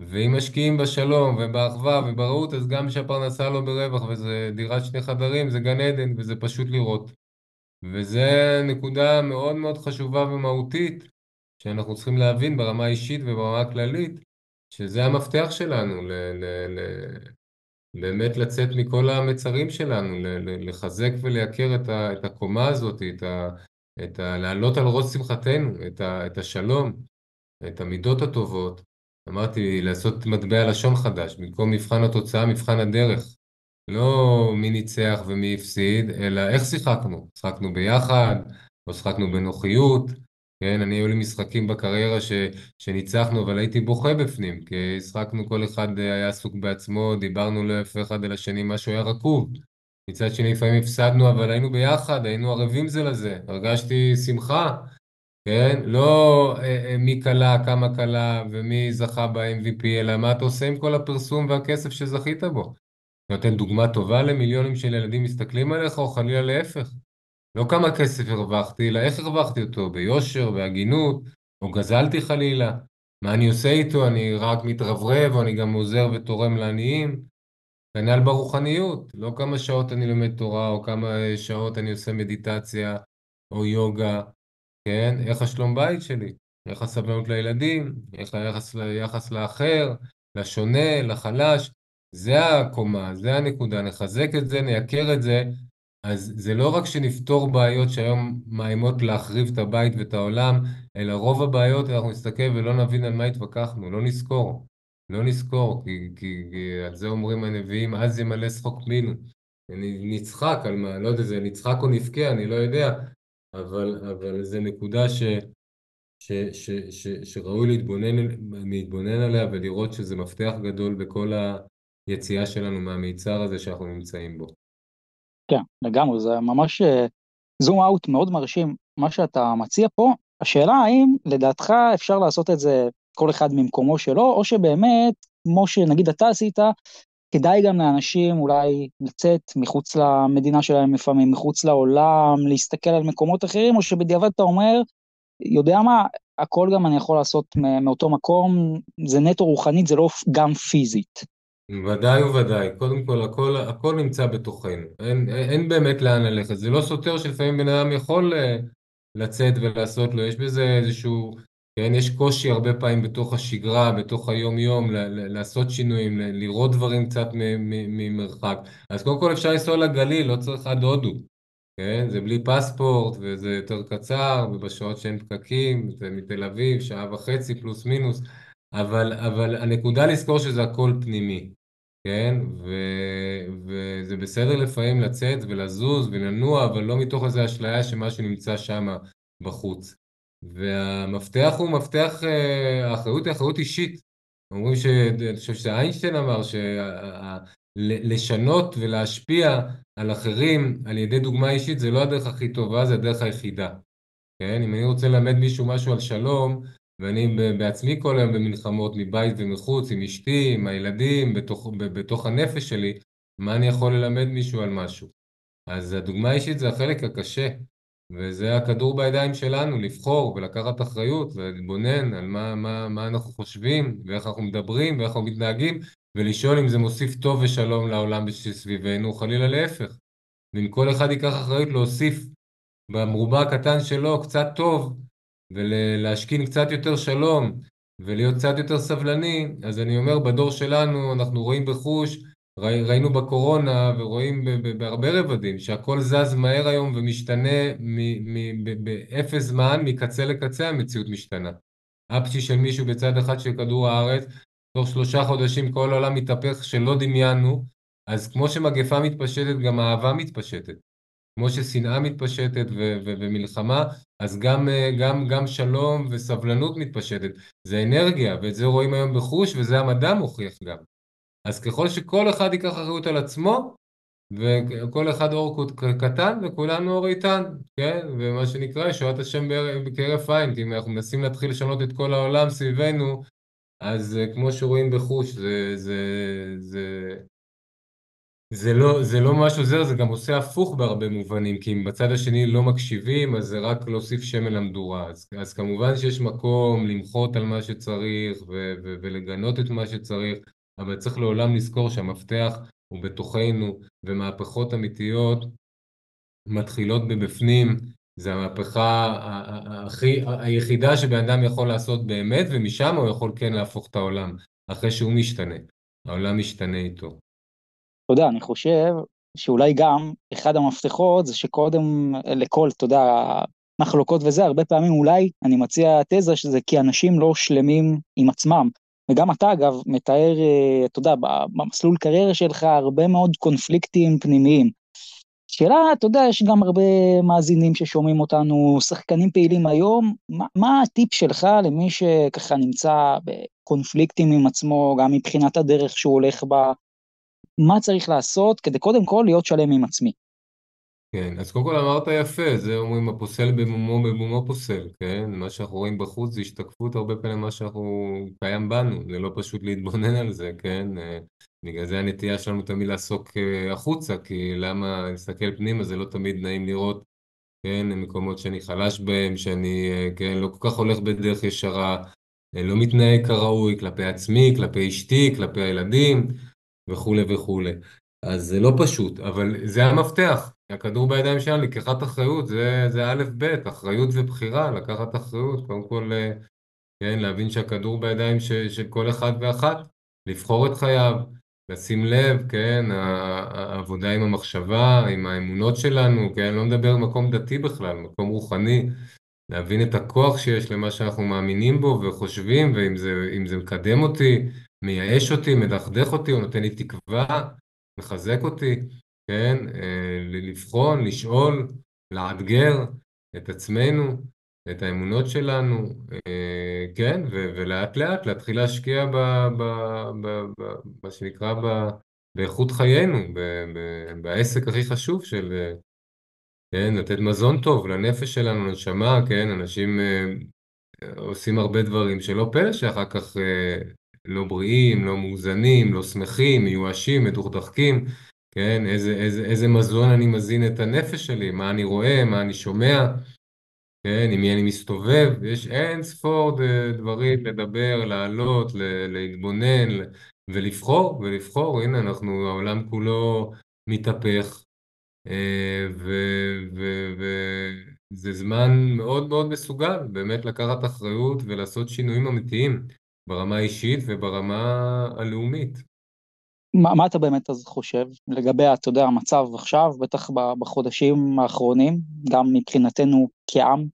ואם משקיעים בשלום ובאחווה וברעות, אז גם שהפרנסה לא ברווח, וזה דירת 2 חדרים, זה גן עדן, וזה פשוט לראות. וזה נקודה מאוד מאוד חשובה ומהותית, שאנחנו צריכים להבין ברמה האישית וברמה הכללית, שזה המפתח שלנו, באמת לצאת מכל המצרים שלנו, לחזק ולייקר את הקומה הזאת, להעלות על ראש שמחתנו, את השלום, את המידות הטובות. אמרתי, לעשות מטבע לשון חדש, במקום מבחן התוצאה, מבחן הדרך. לא מי ניצח ומי הפסיד, אלא איך שיחקנו. שיחקנו ביחד, או שיחקנו בנוחיות. כן, אני היו לי משחקים בקריירה שניצחנו, אבל הייתי בוכה בפנים, כי שיחקנו כל אחד היה עסוק בעצמו, דיברנו לא יפה אחד אל השני, משהו היה רקוב. מצד שני, לפעמים הפסדנו, אבל היינו ביחד, היינו ערבים זה לזה. הרגשתי שמחה. כן, לא מי קלה, כמה קלה, ומי זכה ב-MVP, אלא מה אתה עושה עם כל הפרסום והכסף שזכית בו. נותן דוגמה טובה למיליונים של ילדים מסתכלים עליך, או חלילה להפך. לא כמה כסף הרווחתי, אלא איך הרווחתי אותו, ביושר, בהגינות, או גזלתי חלילה. מה אני עושה איתו? אני רק מתרברב, או אני גם עוזר ותורם לעניים. כנ"ל ברוחניות, לא כמה שעות אני לומד תורה, או כמה שעות אני עושה מדיטציה, או יוגה. כן? איך השלום בית שלי? איך הסבלנות לילדים? איך היחס לאחר, לשונה, לחלש? זה הקומה, זה הנקודה, נחזק את זה, נייקר את זה, אז זה לא רק שנפתור בעיות שהיום מאיימות להחריב את הבית ואת העולם, אלא רוב הבעיות אנחנו נסתכל ולא נבין על מה התווכחנו, לא נזכור, כי על זה אומרים הנביאים, אז ימלא שחוק מינו, נצחק על מה, לא יודע, זה נצחק או נפקע, אני לא יודע, אבל זה נקודה שראוי להתבונן עליה ולראות שזה מפתח גדול בכל היציאה שלנו מהמיצר הזה שאנחנו נמצאים בו. כן, לגמרי, זה ממש זום אאוט מאוד מרשים, מה שאתה מציע פה. השאלה האם לדעתך אפשר לעשות את זה כל אחד ממקומו שלו, או שבאמת, כמו שנגיד אתה עשית, כדאי גם לאנשים אולי לצאת מחוץ למדינה שלהם לפעמים, מחוץ לעולם, להסתכל על מקומות אחרים, או שבדיעבד אתה אומר, יודע מה, הכל גם אני יכול לעשות מאותו מקום, זה נטו רוחנית, זה לא גם פיזית. ודאי וודאי, קודם כל הכל נמצא בתוכנו, אין באמת לאן ללכת, זה לא סותר שלפעמים בן אדם יכול לצאת ולעשות לו, יש בזה איזשהו כן, יש קושי הרבה פעמים בתוך השגרה, בתוך היום-יום, לעשות שינויים, לראות דברים קצת ממרחק. אז קודם כל אפשר לנסוע לגליל, לא צריך עד הודו. כן, זה בלי פספורט, וזה יותר קצר, ובשעות שאין פקקים, זה מתל אביב, שעה וחצי פלוס מינוס, אבל הנקודה לזכור שזה הכל פנימי. כן, וזה בסדר לפעמים לצאת ולזוז ולנוע, אבל לא מתוך איזו אשליה שמשהו נמצא שם בחוץ. והמפתח הוא מפתח, האחריות היא אחריות אישית. אומרים שאיינשטיין אמר שלשנות ולהשפיע על אחרים על ידי דוגמה אישית זה לא הדרך הכי טובה, זה הדרך היחידה. כן? אם אני רוצה ללמד מישהו משהו על שלום, ואני בעצמי כל היום במלחמות מבית ומחוץ, עם אשתי, עם הילדים, בתוך הנפש שלי, מה אני יכול ללמד מישהו על משהו? אז הדוגמה האישית זה החלק הקשה. וזה הכדור בידיים שלנו, לבחור ולקחת אחריות ולהתבונן על מה אנחנו חושבים ואיך אנחנו מדברים ואיך אנחנו מתנהגים, ולשאול אם זה מוסיף טוב ושלום לעולם שסביבנו, חלילה להפך. ואם כל אחד ייקח אחריות להוסיף במרובה הקטן שלו קצת טוב, ולהשכין קצת יותר שלום ולהיות קצת יותר סבלני, אז אני אומר בדור שלנו אנחנו רואים בחוש, ראינו בקורונה ורואים בהרבה רבדים שהכל זז מהר היום ומשתנה באפס זמן, מקצה לקצה המציאות משתנה. אפצ'י של מישהו בצד אחד של כדור הארץ, תוך 3 חודשים כל העולם מתהפך שלא דמיינו, אז כמו שמגפה מתפשטת גם אהבה מתפשטת, כמו ששנאה מתפשטת ומלחמה, אז גם שלום וסבלנות מתפשטת. זה אנרגיה, ואת זה רואים היום בחוש, וזה המדע מוכיח גם. אז ככל שכל אחד ייקח אחריות על עצמו, וכל אחד אור קטן, וכולנו אור איתן, כן? ומה שנקרא, ישועת השם בקרב עין, כי אם אנחנו מנסים להתחיל לשנות את כל העולם סביבנו, אז כמו שרואים בחוש, זה לא משהו עוזר, זה גם עושה הפוך בהרבה מובנים, כי אם בצד השני לא מקשיבים, אז זה רק להוסיף שמן למדורה. אז כמובן שיש מקום למחות על מה שצריך, ולגנות את מה שצריך, אבל צריך לעולם לזכור שהמפתח הוא בתוכנו, ומהפכות אמיתיות מתחילות בבפנים. זה המהפכה היחידה שבן אדם יכול לעשות באמת, ומשם הוא יכול כן להפוך את העולם, אחרי שהוא משתנה. העולם משתנה איתו. תודה, אני חושב שאולי גם אחד המפתחות זה שקודם לכל, תודה, מחלוקות וזה, הרבה פעמים אולי אני מציע תזה שזה כי אנשים לא שלמים עם עצמם. וגם אתה אגב מתאר, אתה יודע, במסלול קריירה שלך הרבה מאוד קונפליקטים פנימיים. שאלה, אתה יודע, יש גם הרבה מאזינים ששומעים אותנו, שחקנים פעילים היום, מה הטיפ שלך למי שככה נמצא בקונפליקטים עם עצמו, גם מבחינת הדרך שהוא הולך בה, מה צריך לעשות כדי קודם כל להיות שלם עם עצמי? כן, אז קודם כל אמרת יפה, זה אומרים, הפוסל במומו, במומו פוסל, כן? מה שאנחנו רואים בחוץ זה השתקפות הרבה פעמים מה שאנחנו קיים בנו, זה לא פשוט להתבונן על זה, כן? בגלל זה הנטייה שלנו תמיד לעסוק החוצה, כי למה נסתכל פנימה, זה לא תמיד נעים לראות, כן? מקומות שאני חלש בהם, שאני, כן, לא כל כך הולך בדרך ישרה, לא מתנהג כראוי, כלפי עצמי, כלפי אשתי, כלפי הילדים, וכו' וכו'. אז זה לא פשוט, אבל זה המפתח. הכדור בידיים שלנו, לקחת אחריות, זה א' ב', אחריות ובחירה, לקחת אחריות, קודם כל, כן, להבין שהכדור בידיים של כל אחד ואחת, לבחור את חייו, לשים לב, כן, העבודה עם המחשבה, עם האמונות שלנו, כן, לא מדבר מקום דתי בכלל, מקום רוחני, להבין את הכוח שיש למה שאנחנו מאמינים בו וחושבים, ואם זה מקדם אותי, מייאש אותי, מדחדך אותי, או נותן לי תקווה, מחזק אותי, כן, לבחון, לשאול, לאתגר את עצמנו, את האמונות שלנו, כן, ולאט לאט להתחיל להשקיע מה שנקרא באיכות חיינו, בעסק הכי חשוב של, כן, לתת מזון טוב לנפש שלנו, לנשמה, כן, אנשים עושים הרבה דברים שלא פלא שאחר כך לא בריאים, לא מאוזנים, לא שמחים, מיואשים, מדוכדכים, כן, איזה מזון אני מזין את הנפש שלי, מה אני רואה, מה אני שומע, כן, עם מי אני מסתובב, יש אין ספור דברים לדבר, לעלות, להתבונן, ולבחור, הנה אנחנו, העולם כולו מתהפך, זה זמן מאוד מאוד מסוגל, באמת לקחת אחריות ולעשות שינויים אמיתיים, ברמה האישית וברמה הלאומית. מה אתה באמת אז חושב לגבי, אתה יודע, המצב עכשיו, בטח בחודשים האחרונים, גם מבחינתנו כעם?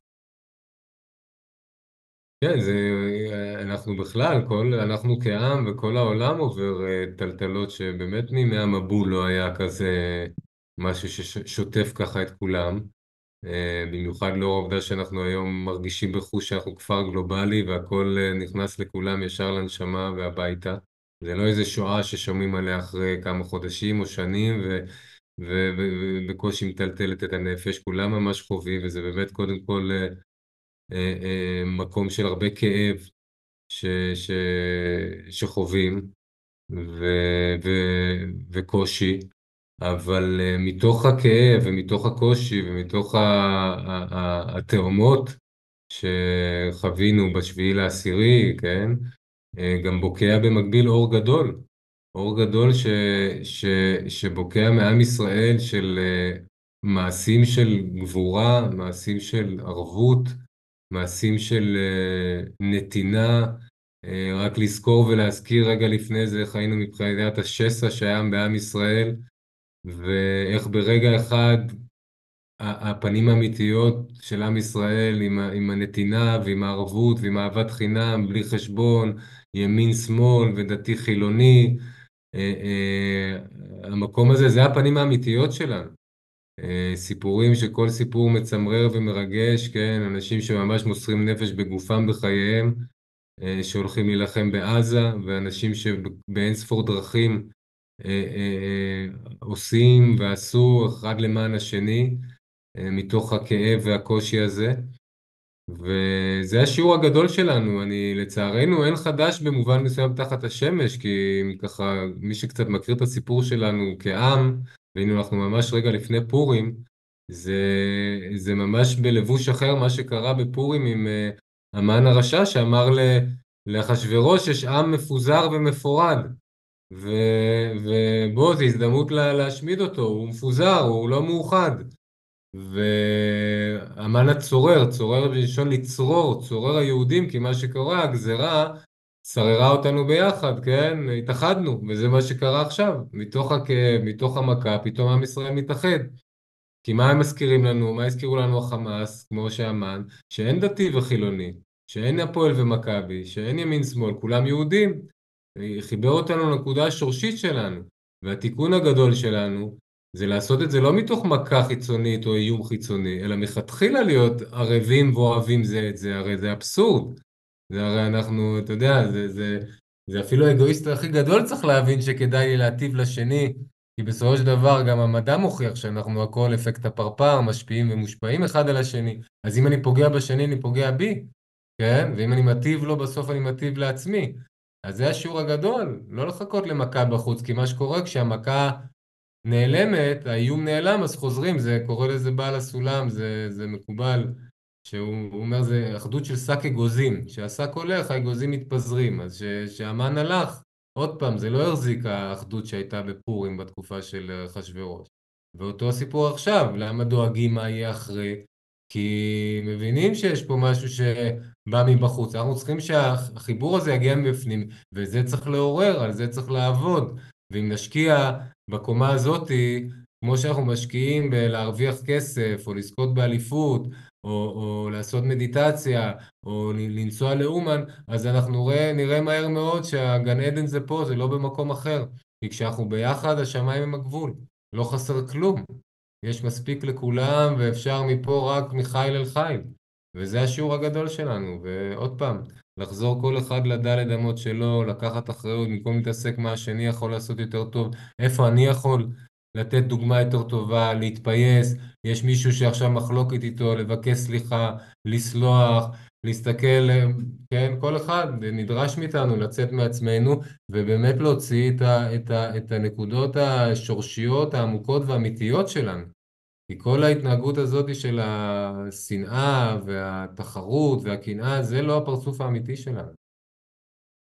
כן, אנחנו בכלל, אנחנו כעם וכל העולם עובר טלטלות שבאמת מימי המבול לא היה כזה משהו ששוטף ככה את כולם, במיוחד לא העובדה שאנחנו היום מרגישים בחוש שאנחנו כפר גלובלי והכל נכנס לכולם ישר לנשמה והביתה. זה לא איזה שואה ששומעים עליה אחרי כמה חודשים או שנים ובקושי מטלטלת את הנפש, כולם ממש חווים, וזה באמת קודם כל מקום של הרבה כאב שחווים וקושי, אבל מתוך הכאב ומתוך הקושי ומתוך התאומות שחווינו ב7 באוקטובר, כן, גם בוקע במקביל אור גדול, אור גדול שבוקע מעם ישראל של מעשים של גבורה, מעשים של ערבות, מעשים של נתינה. רק לזכור ולהזכיר רגע לפני זה איך היינו מבחינת השסע שהיה בעם ישראל, ואיך ברגע אחד הפנים האמיתיות של עם ישראל עם הנתינה ועם הערבות ועם אהבת חינם, בלי חשבון, ימין שמאל ודתי חילוני, המקום הזה, זה הפנים האמיתיות שלנו. סיפורים שכל סיפור מצמרר ומרגש, כן, אנשים שממש מוסרים נפש בגופם בחייהם, שהולכים להילחם בעזה, ואנשים שבאין ספור דרכים עושים ועשו אחד למען השני, מתוך הכאב והקושי הזה, וזה השיעור הגדול שלנו. לצערנו אין חדש במובן מסוים תחת השמש, כי ככה מי שקצת מכיר את הסיפור שלנו כעם, והנה אנחנו ממש רגע לפני פורים, זה ממש בלבוש אחר מה שקרה בפורים עם המן הרשע שאמר לאחשוורוש יש עם מפוזר ומפורד, ובוא זו הזדמנות להשמיד אותו, הוא מפוזר, הוא לא מאוחד. והמן הצורר, צורר בלשון לצרור, צורר היהודים, כי מה שקורה, הגזרה שררה אותנו ביחד, כן? התאחדנו, וזה מה שקרה עכשיו, מתוך הכאב, מתוך המכה, פתאום עם ישראל מתאחד. כי מה הם מזכירים לנו? מה הזכירו לנו החמאס, כמו שהמן, שאין דתי וחילוני, שאין הפועל ומכבי, שאין ימין שמאל, כולם יהודים. חיבר אותנו לנקודה השורשית שלנו, והתיקון הגדול שלנו זה לעשות את זה לא מתוך מכה חיצונית או איום חיצוני, אלא מכתחילה להיות ערבים ואוהבים זה את זה. הרי זה אבסורד, זה הרי אנחנו, אתה יודע, זה אפילו האגואיסט הכי גדול צריך להבין שכדאי להטיב לשני, כי בסופו של דבר גם המדע מוכיח שאנחנו הכל אפקט הפרפר, משפיעים ומושפעים אחד על השני, אז אם אני פוגע בשני אני פוגע בי, כן? ואם אני מטיב לו בסוף אני מטיב לעצמי. אז זה השיעור הגדול, לא לחכות למכה בחוץ, כי מה שקורה כשהמכה נעלמת, האיום נעלם, אז חוזרים. זה קורא לזה בעל הסולם, זה מקובל, שהוא אומר זה אחדות של שק אגוזים, שהשק הולך, האגוזים מתפזרים, אז שהמן הלך, עוד פעם, זה לא הרזיק האחדות שהייתה בפורים בתקופה של חשברוש. ואותו סיפור עכשיו, למה דואגים מה יהיה אחרי? כי מבינים שיש פה משהו שבא מבחוץ, אנחנו צריכים שהחיבור הזה יגיע מבפנים, וזה צריך לעורר, על זה צריך לעבוד, ואם נשקיע בקומה הזאת, כמו שאנחנו משקיעים בלהרוויח כסף, או לזכות באליפות, או לעשות מדיטציה, או לנסוע לאומן, אז אנחנו נראה מהר מאוד שהגן עדן זה פה, זה לא במקום אחר, כי כשאנחנו ביחד, השמיים הם הגבול, לא חסר כלום. יש מספיק לכולם, ואפשר מפה רק מחיל אל חיל. וזה השיעור הגדול שלנו, ועוד פעם, לחזור כל אחד לדלת אמות שלו, לקחת אחריות, במקום להתעסק מה השני יכול לעשות יותר טוב, איפה אני יכול לתת דוגמה יותר טובה, להתפייס, יש מישהו שעכשיו מחלוקת איתו, לבקש סליחה, לסלוח, להסתכל, כן, כל אחד נדרש מאיתנו לצאת מעצמנו, ובאמת להוציא את הנקודות השורשיות, העמוקות והאמיתיות שלנו. כי כל ההתנהגות הזאת של השנאה והתחרות והקנאה, זה לא הפרצוף האמיתי שלנו.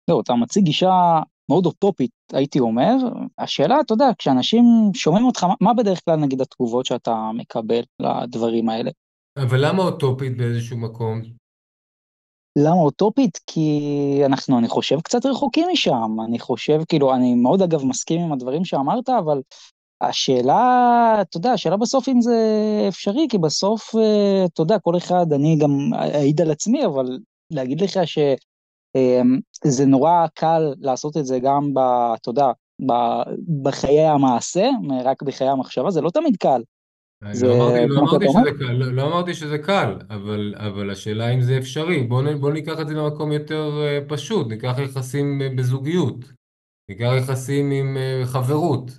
לא, אתה מציג גישה מאוד אוטופית, הייתי אומר. השאלה, אתה יודע, כשאנשים שומעים אותך, מה בדרך כלל נגיד התגובות שאתה מקבל לדברים האלה? אבל למה אוטופית באיזשהו מקום? למה אוטופית? כי אני חושב קצת רחוקים משם, אני חושב, אני מאוד אגב מסכים עם הדברים שאמרת, אבל השאלה, השאלה בסוף אם זה אפשרי, כי בסוף, כל אחד, אני גם אעיד על עצמי, אבל להגיד לך שזה נורא קל לעשות את זה גם בחיי המעשה, רק בחיי המחשבה, זה לא תמיד קל. לא אמרתי שזה קל, אבל השאלה אם זה אפשרי, בואו ניקח את זה למקום יותר פשוט, ניקח יחסים בזוגיות, ניקח יחסים עם חברות,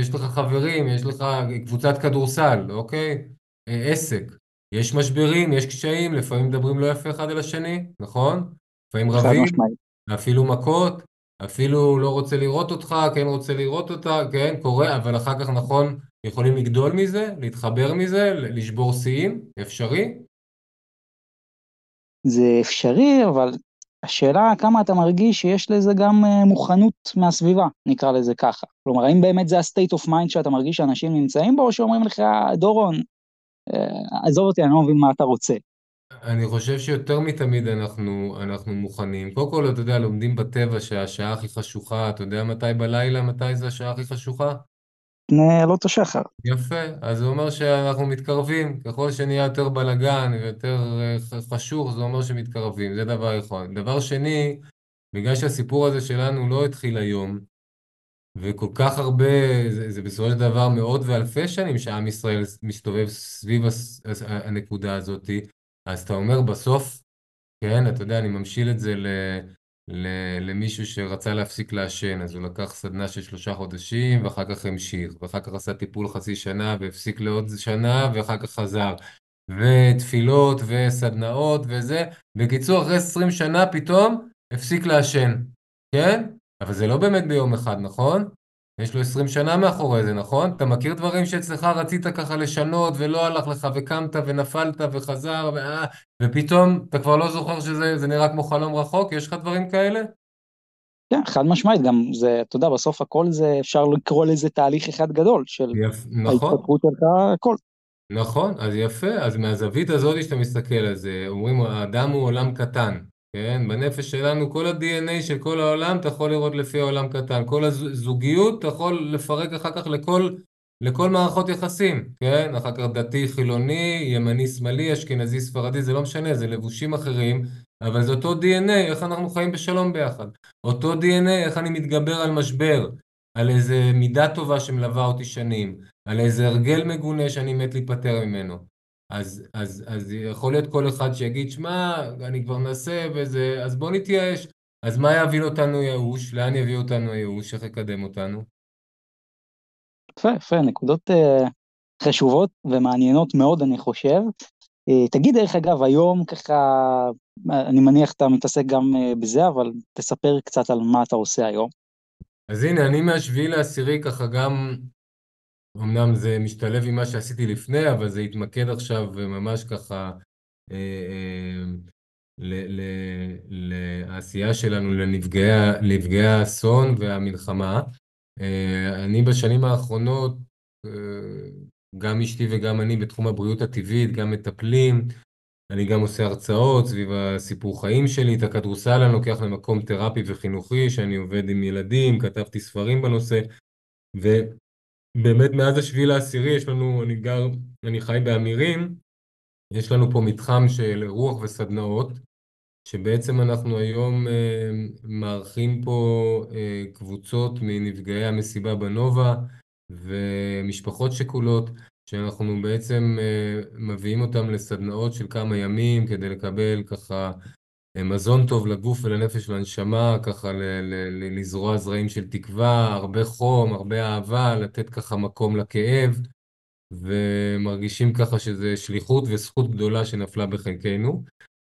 יש לך חברים, יש לך קבוצת כדורסל, אוקיי? עסק, יש משברים, יש קשיים, לפעמים מדברים לא יפה אחד אל השני, נכון? לפעמים רבים, אפילו מכות, אפילו לא רוצה לראות אותך, כן רוצה לראות אותה, כן, קורה, אבל אחר כך נכון, יכולים לגדול מזה, להתחבר מזה, לשבור שיאים, אפשרי? זה אפשרי, אבל השאלה כמה אתה מרגיש שיש לזה גם מוכנות מהסביבה, נקרא לזה ככה. כלומר, האם באמת זה ה-state of mind שאתה מרגיש שאנשים נמצאים בו, או שאומרים לך, דורון, עזוב אותי, אני לא מבין מה אתה רוצה. אני חושב שיותר מתמיד אנחנו מוכנים. קודם כל, אתה יודע, לומדים בטבע שהשעה הכי חשוכה, אתה יודע מתי בלילה, מתי זה השעה הכי חשוכה? נעלות השחר. יפה, אז זה אומר שאנחנו מתקרבים, ככל שנהיה יותר בלגן ויותר חשוך, זה אומר שמתקרבים, זה דבר אחד. דבר שני, בגלל שהסיפור הזה שלנו לא התחיל היום, וכל כך הרבה, זה בסופו של דבר מאות ואלפי שנים שעם ישראל מסתובב סביב הנקודה הזאת, אז אתה אומר בסוף, כן, אתה יודע, אני ממשיל את זה למישהו שרצה להפסיק לעשן, אז הוא לקח סדנה של 3 חודשים, ואחר כך המשיך, ואחר כך עשה טיפול חצי שנה, והפסיק לעוד שנה, ואחר כך חזר, ותפילות, וסדנאות, וזה, בקיצור, אחרי 20 שנה פתאום, הפסיק לעשן, כן? אבל זה לא באמת ביום אחד, נכון? יש לו 20 שנה מאחורי זה, נכון? אתה מכיר דברים שאצלך רצית ככה לשנות, ולא הלך לך, וקמת, ונפלת, וחזר, ופתאום אתה כבר לא זוכר שזה נראה כמו חלום רחוק? יש לך דברים כאלה? כן, חד משמעית, גם זה, אתה יודע, בסוף הכל זה, אפשר לקרוא לזה תהליך אחד גדול, של ההתפתחות שלך, הכל. נכון, אז יפה, אז מהזווית הזאת שאתה מסתכל על זה, אומרים, האדם הוא עולם קטן. כן, בנפש שלנו, כל ה-DNA של כל העולם, אתה יכול לראות לפי העולם קטן. כל הזוגיות, אתה יכול לפרק אחר כך לכל מערכות יחסים, כן? אחר כך דתי, חילוני, ימני, שמאלי, אשכנזי, ספרדי, זה לא משנה, זה לבושים אחרים, אבל זה אותו DNA, איך אנחנו חיים בשלום ביחד. אותו DNA, איך אני מתגבר על משבר, על איזה מידה טובה שמלווה אותי שנים, על איזה הרגל מגונה שאני מת להיפטר ממנו. אז יכול להיות כל אחד שיגיד, שמה, אני כבר נעשה וזה, אז בוא נתייאש. אז מה יביא אותנו ייאוש? לאן יביא אותנו ייאוש? איך יקדם אותנו? יפה, נקודות חשובות ומעניינות מאוד, אני חושב. תגיד, דרך אגב, היום ככה, אני מניח אתה מתעסק גם בזה, אבל תספר קצת על מה אתה עושה היום. אז הנה, אני מה-7/10 ככה גם... אמנם זה משתלב עם מה שעשיתי לפני, אבל זה התמקד עכשיו ממש ככה לעשייה שלנו, לנפגעי האסון והמלחמה. אני בשנים האחרונות, גם אשתי וגם אני בתחום הבריאות הטבעית, גם מטפלים, אני גם עושה הרצאות סביב הסיפור חיים שלי, את הכדורסל אני לוקח למקום תרפי וחינוכי, שאני עובד עם ילדים, כתבתי ספרים בנושא, באמת מאז 7/10 יש לנו, אני חי באמירים, יש לנו פה מתחם של רוח וסדנאות, שבעצם אנחנו היום מערכים פה קבוצות מנפגעי המסיבה בנובה, ומשפחות שכולות, שאנחנו בעצם מביאים אותם לסדנאות של כמה ימים, כדי לקבל ככה מזון טוב לגוף ולנפש ולנשמה, ככה לזרוע זרעים של תקווה, הרבה חום, הרבה אהבה, לתת ככה מקום לכאב, ומרגישים ככה שזה שליחות וזכות גדולה שנפלה בחלקנו.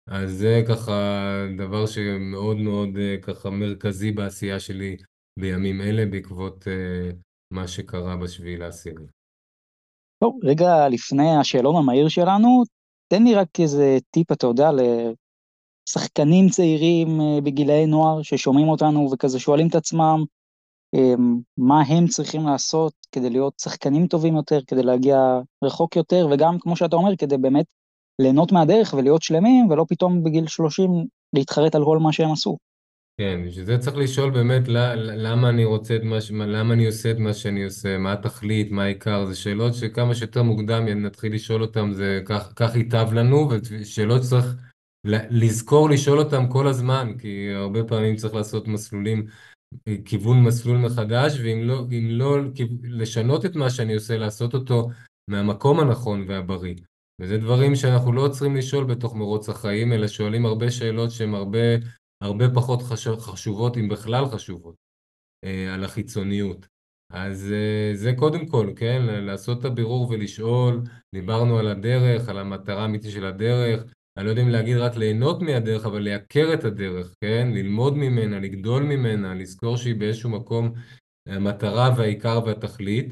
אז זה ככה דבר שמאוד מאוד ככה מרכזי בעשייה שלי בימים אלה, בעקבות מה שקרה ב7/10. טוב, רגע לפני השאלון המהיר שלנו, תן לי רק איזה טיפ, אתה יודע, שחקנים צעירים בגילאי נוער ששומעים אותנו וכזה שואלים את עצמם, מה הם צריכים לעשות כדי להיות שחקנים טובים יותר, כדי להגיע רחוק יותר, וגם כמו שאתה אומר, כדי באמת ליהנות מהדרך ולהיות שלמים, ולא פתאום בגיל 30 להתחרט על כל מה שהם עשו. כן, שזה צריך לשאול באמת למה אני רוצה את מה, למה אני עושה את מה שאני עושה, מה התכלית, מה העיקר, זה שאלות שכמה שיותר מוקדם נתחיל לשאול אותם, זה כך ייטב לנו, ושאלות שצריך לזכור לשאול אותם כל הזמן, כי הרבה פעמים צריך לעשות מסלולים, כיוון מסלול מחדש, ואם לא לשנות את מה שאני עושה, לעשות אותו מהמקום הנכון והבריא. וזה דברים שאנחנו לא עוצרים לשאול בתוך מרוץ החיים, אלא שואלים הרבה שאלות שהן הרבה פחות חשובות, אם בכלל חשובות, על החיצוניות. אז זה קודם כל, כן? לעשות את הבירור ולשאול, דיברנו על הדרך, על המטרה האמיתית של הדרך, אני לא יודע אם להגיד רק ליהנות מהדרך, אבל להכיר את הדרך, כן? ללמוד ממנה, לגדול ממנה, לזכור שהיא באיזשהו מקום המטרה והעיקר והתכלית.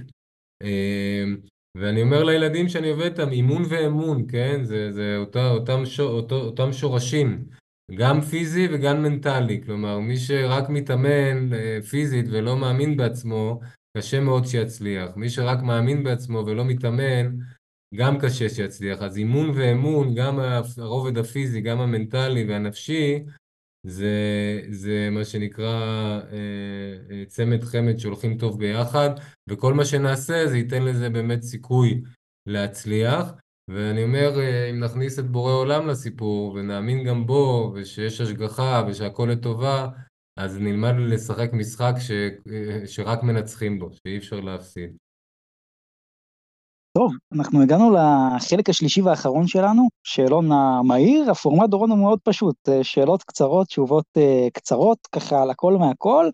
ואני אומר לילדים שאני עובד איתם, אימון ואמון, כן? זה אותם שורשים, גם פיזי וגם מנטלי, כלומר, מי שרק מתאמן פיזית ולא מאמין בעצמו, קשה מאוד שיצליח. מי שרק מאמין בעצמו ולא מתאמן, גם קשה שיצליח. אז אימון ואמון, גם הרובד הפיזי, גם המנטלי והנפשי, זה מה שנקרא צמד חמד שהולכים טוב ביחד, וכל מה שנעשה זה ייתן לזה באמת סיכוי להצליח. ואני אומר, אם נכניס את בורא עולם לסיפור, ונאמין גם בו, ושיש השגחה, ושהכל לטובה, אז נלמד לשחק משחק שרק מנצחים בו, שאי אפשר להפסיד. טוב, אנחנו הגענו לחלק השלישי והאחרון שלנו, שאלון המהיר, הפורמט דורון הוא מאוד פשוט, שאלות קצרות, תשובות קצרות, ככה על הכל מהכל.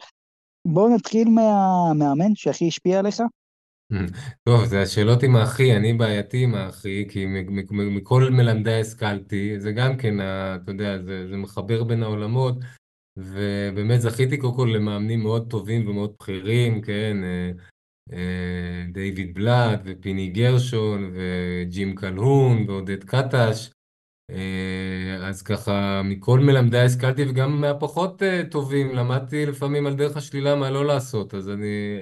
בואו נתחיל מהמאמן שהכי השפיע עליך. טוב, זה השאלות עם האחי, אני בעייתי עם האחי, כי מכל מלמדי השכלתי, זה גם כן, אתה יודע, זה מחבר בין העולמות, ובאמת זכיתי קודם כל למאמנים מאוד טובים ומאוד בכירים, כן, דיוויד בלאט ופיני גרשון וג'ים קלהון ועודד קטש, אז ככה מכל מלמדי השכלתי וגם מהפחות טובים, למדתי לפעמים על דרך השלילה מה לא לעשות, אז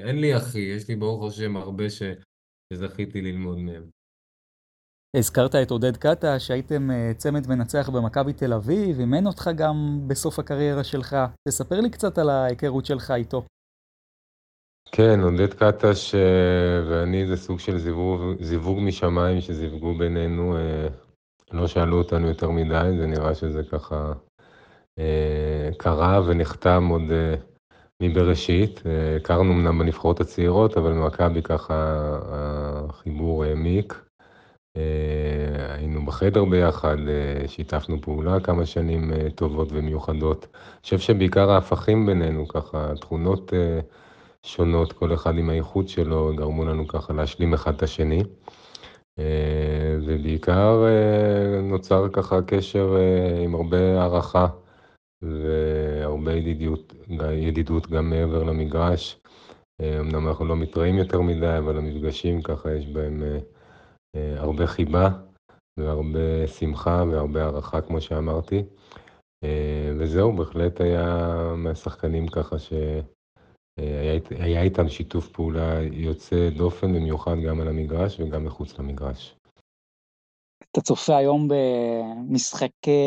אין לי אחי, יש לי ברוך השם הרבה שזכיתי ללמוד מהם. הזכרת את עודד קטש, שהייתם צמד מנצח במכבי תל אביב, אימן אותך גם בסוף הקריירה שלך, תספר לי קצת על ההיכרות שלך איתו. כן, עודד קטש ואני זה סוג של זיווג משמיים שזיווגו בינינו, לא שאלו אותנו יותר מדי, זה נראה שזה ככה קרה ונחתם עוד מבראשית, הכרנו אמנם בנבחרות הצעירות, אבל במכבי ככה החיבור העמיק, היינו בחדר ביחד, שיתפנו פעולה כמה שנים טובות ומיוחדות, אני חושב שבעיקר ההפכים בינינו ככה, תכונות שונות, כל אחד עם האיכות שלו, גרמו לנו ככה להשלים אחד את השני, ובעיקר נוצר ככה קשר עם הרבה הערכה, והרבה ידידות גם מעבר למגרש, אמנם אנחנו לא מתראים יותר מדי, אבל המפגשים ככה יש בהם הרבה חיבה, והרבה שמחה והרבה הערכה כמו שאמרתי, וזהו, בהחלט היה מהשחקנים ככה היה איתם שיתוף פעולה יוצא דופן, במיוחד גם על המגרש וגם מחוץ למגרש. אתה צופה היום במשחקי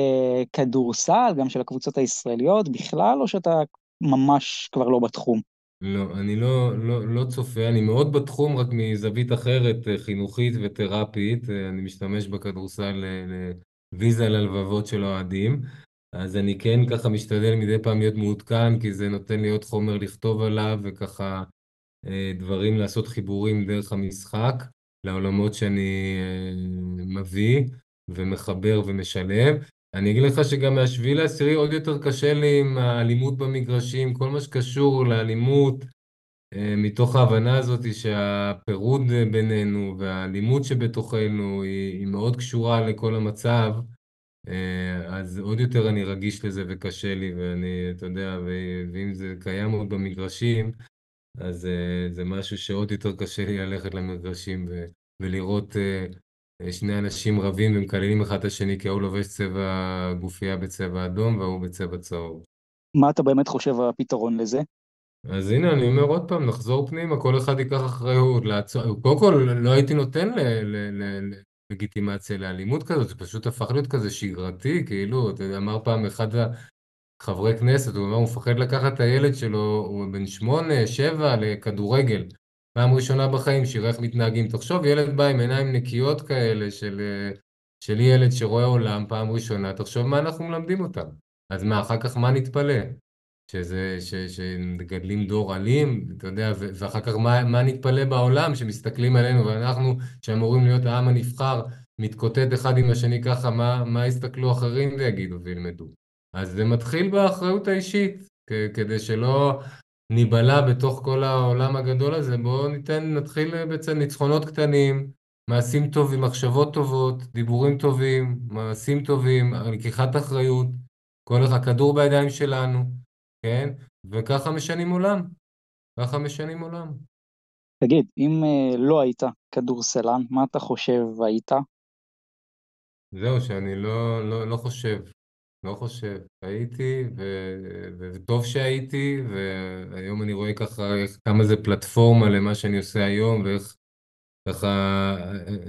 כדורסל, גם של הקבוצות הישראליות בכלל, או שאתה ממש כבר לא בתחום? לא, אני לא צופה, אני מאוד בתחום, רק מזווית אחרת, חינוכית ותרפית, אני משתמש בכדורסל לוויזה ללבבות של האוהדים, אז אני כן ככה משתדל מדי פעם להיות מעודכן, כי זה נותן לי עוד חומר לכתוב עליו, וככה דברים לעשות חיבורים דרך המשחק, לעולמות שאני מביא ומחבר ומשלב. אני אגיד לך שגם מהשביל העשירי עוד יותר קשה לי עם האלימות במגרשים, כל מה שקשור לאלימות, מתוך ההבנה הזאת שהפירוד בינינו והאלימות שבתוכנו היא מאוד קשורה לכל המצב, אז עוד יותר אני רגיש לזה וקשה לי, ואני, אתה יודע, ואם זה קיים עוד במגרשים, אז זה משהו שעוד יותר קשה לי ללכת למגרשים ולראות שני אנשים רבים ומקללים אחד את השני, כי הוא לובש צבע גופייה בצבע אדום והוא בצבע צהוב. מה אתה באמת חושב הפתרון לזה? אז הנה, אני אומר עוד פעם, נחזור פנימה, כל אחד ייקח אחריות, קודם כל, לא הייתי נותן ללגיטימציה לאלימות כזאת, זה פשוט הפך להיות כזה שגרתי, כאילו, אמר פעם אחד חברי כנסת, הוא אמר, הוא מפחד לקחת את הילד שלו, הוא בן 8, 7, לכדורגל, פעם ראשונה בחיים, שיראה איך מתנהגים, תחשוב, ילד בא עם עיניים נקיות כאלה, של ילד שרואה עולם פעם ראשונה, תחשוב מה אנחנו מלמדים אותם, אז מה, אחר כך מה נתפלא? שמגדלים דור אלים, אתה יודע, ואחר כך מה נתפלא בעולם שמסתכלים עלינו, ואנחנו שאמורים להיות העם הנבחר, מתקוטט אחד עם השני ככה, מה יסתכלו אחרים ויגידו וילמדו. אז זה מתחיל באחריות האישית, כדי שלא ניבלה בתוך כל העולם הגדול הזה, בואו נתחיל בעצם ניצחונות קטנים, מעשים טובים, מחשבות טובות, דיבורים טובים, מעשים טובים, לקיחת אחריות, כל אחד כדור בידיים שלנו, כן? וככה משנים עולם. ככה משנים עולם. תגיד, אם לא היית כדורסלן, מה אתה חושב היית? זהו, שאני לא חושב. לא חושב. הייתי, וטוב שהייתי, והיום אני רואה ככה כמה זה פלטפורמה למה שאני עושה היום, ואיך ככה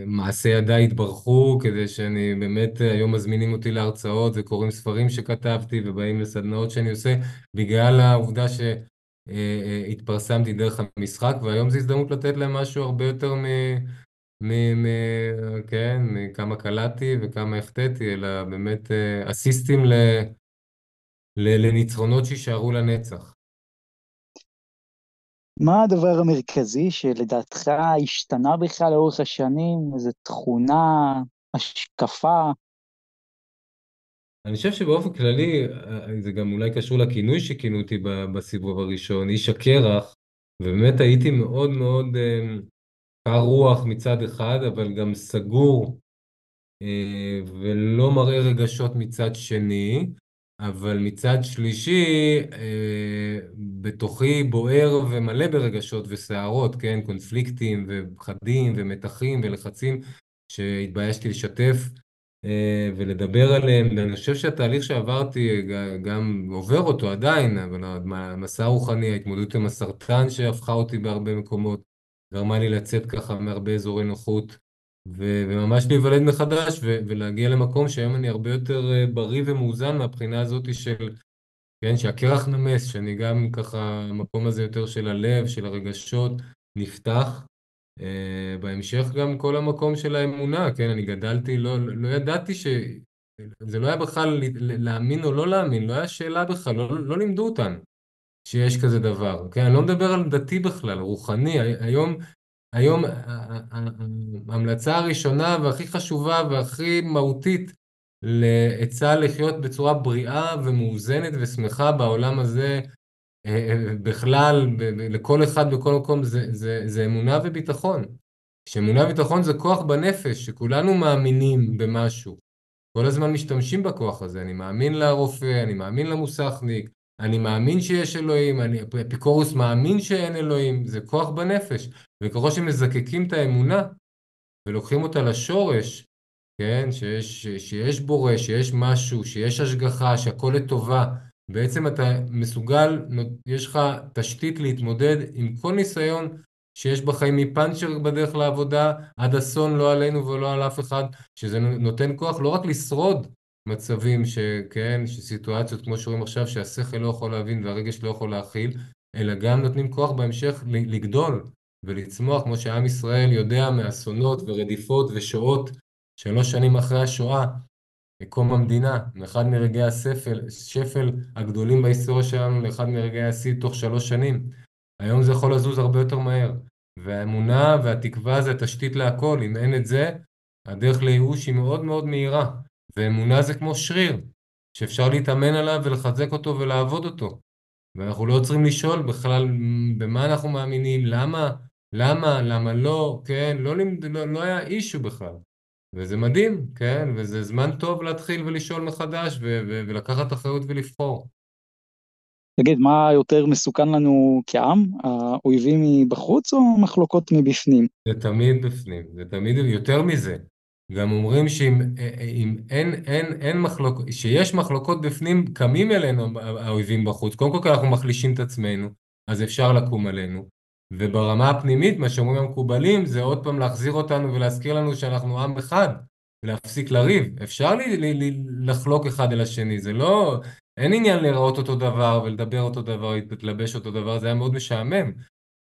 מעשי ידיי התברכו, כדי שאני באמת, היום מזמינים אותי להרצאות וקוראים ספרים שכתבתי ובאים לסדנאות שאני עושה, בגלל העובדה שהתפרסמתי דרך המשחק, והיום זו הזדמנות לתת להם משהו הרבה יותר כן, מכמה קלעתי וכמה החטאתי, אלא באמת אסיסטים לניצחונות שישארו לנצח. מה הדבר המרכזי שלדעתך השתנה בכלל לאורך השנים? איזו תכונה, השקפה? אני חושב שבאופן כללי, זה גם אולי קשור לכינוי שכינותי בסיבוב הראשון, איש הקרח, ובאמת הייתי מאוד מאוד קר רוח מצד אחד, אבל גם סגור, ולא מראה רגשות מצד שני, אבל מצד שלישי, בתוכי בוער ומלא ברגשות וסערות, כן? קונפליקטים ופחדים ומתחים ולחצים שהתביישתי לשתף ולדבר עליהם. אני חושב שהתהליך שעברתי גם עובר אותו עדיין, אבל המסע הרוחני, ההתמודדות עם הסרטן שהפכה אותי בהרבה מקומות, גרמה לי לצאת ככה מהרבה אזורי נוחות, וממש להיוולד מחדש ולהגיע למקום שהיום אני הרבה יותר בריא ומאוזן מהבחינה הזאת של, כן, שהקרח נמס, שאני גם ככה, המקום הזה יותר של הלב, של הרגשות, נפתח. בהמשך גם כל המקום של האמונה, כן, אני גדלתי, לא ידעתי זה לא היה בכלל להאמין או לא להאמין, לא היה שאלה בכלל, לא לימדו אותנו שיש כזה דבר, כן, אני לא מדבר על דתי בכלל, רוחני, היום ההמלצה הראשונה והכי חשובה והכי מהותית להצעה לחיות בצורה בריאה ומאוזנת ושמחה בעולם הזה בכלל, לכל אחד בכל מקום, זה אמונה וביטחון. שאמונה וביטחון זה כוח בנפש, שכולנו מאמינים במשהו. כל הזמן משתמשים בכוח הזה, אני מאמין לרופא, אני מאמין למוסכניק, אני מאמין שיש אלוהים, אפיקורוס מאמין שאין אלוהים, זה כוח בנפש, וככל שמזקקים את האמונה, ולוקחים אותה לשורש, כן, שיש בורא, שיש משהו, שיש השגחה, שהכל לטובה, בעצם אתה מסוגל, יש לך תשתית להתמודד עם כל ניסיון, שיש בחיים מפנצ'ר בדרך לעבודה, עד אסון לא עלינו ולא על אף אחד, שזה נותן כוח לא רק לשרוד, מצבים שכן, שסיטואציות כמו שרואים עכשיו שהשכל לא יכול להבין והרגש לא יכול להכיל, אלא גם נותנים כוח בהמשך לגדול ולצמוח, כמו שעם ישראל יודע מאסונות ורדיפות ושואות, 3 שנים אחרי השואה, מקום המדינה, מאחד מרגעי השפל הגדולים בהיסטוריה שלנו, לאחד מרגעי השיא תוך 3 שנים. היום זה יכול לזוז הרבה יותר מהר, והאמונה והתקווה זה תשתית להכל, אם אין את זה, הדרך לייאוש היא מאוד מאוד מהירה. ואמונה זה כמו שריר, שאפשר להתאמן עליו ולחזק אותו ולעבוד אותו. ואנחנו לא עוצרים לשאול בכלל במה אנחנו מאמינים, למה לא, כן, לא היה אישו בכלל. וזה מדהים, כן, וזה זמן טוב להתחיל ולשאול מחדש ולקחת אחריות ולבחור. תגיד, מה יותר מסוכן לנו כעם? האויבים מבחוץ או מחלוקות מבפנים? זה תמיד בפנים, זה תמיד יותר מזה. גם אומרים שאם אין מחלוקות, שיש מחלוקות בפנים, קמים אלינו האויבים בחוץ, קודם כל אנחנו מחלישים את עצמנו, אז אפשר לקום עלינו. וברמה הפנימית, מה שאומרים המקובלים, זה עוד פעם להחזיר אותנו ולהזכיר לנו שאנחנו עם אחד, להפסיק לריב. אפשר לחלוק אחד אל השני, זה לא... אין עניין לראות אותו דבר ולדבר אותו דבר, להתלבש אותו דבר, זה היה מאוד משעמם.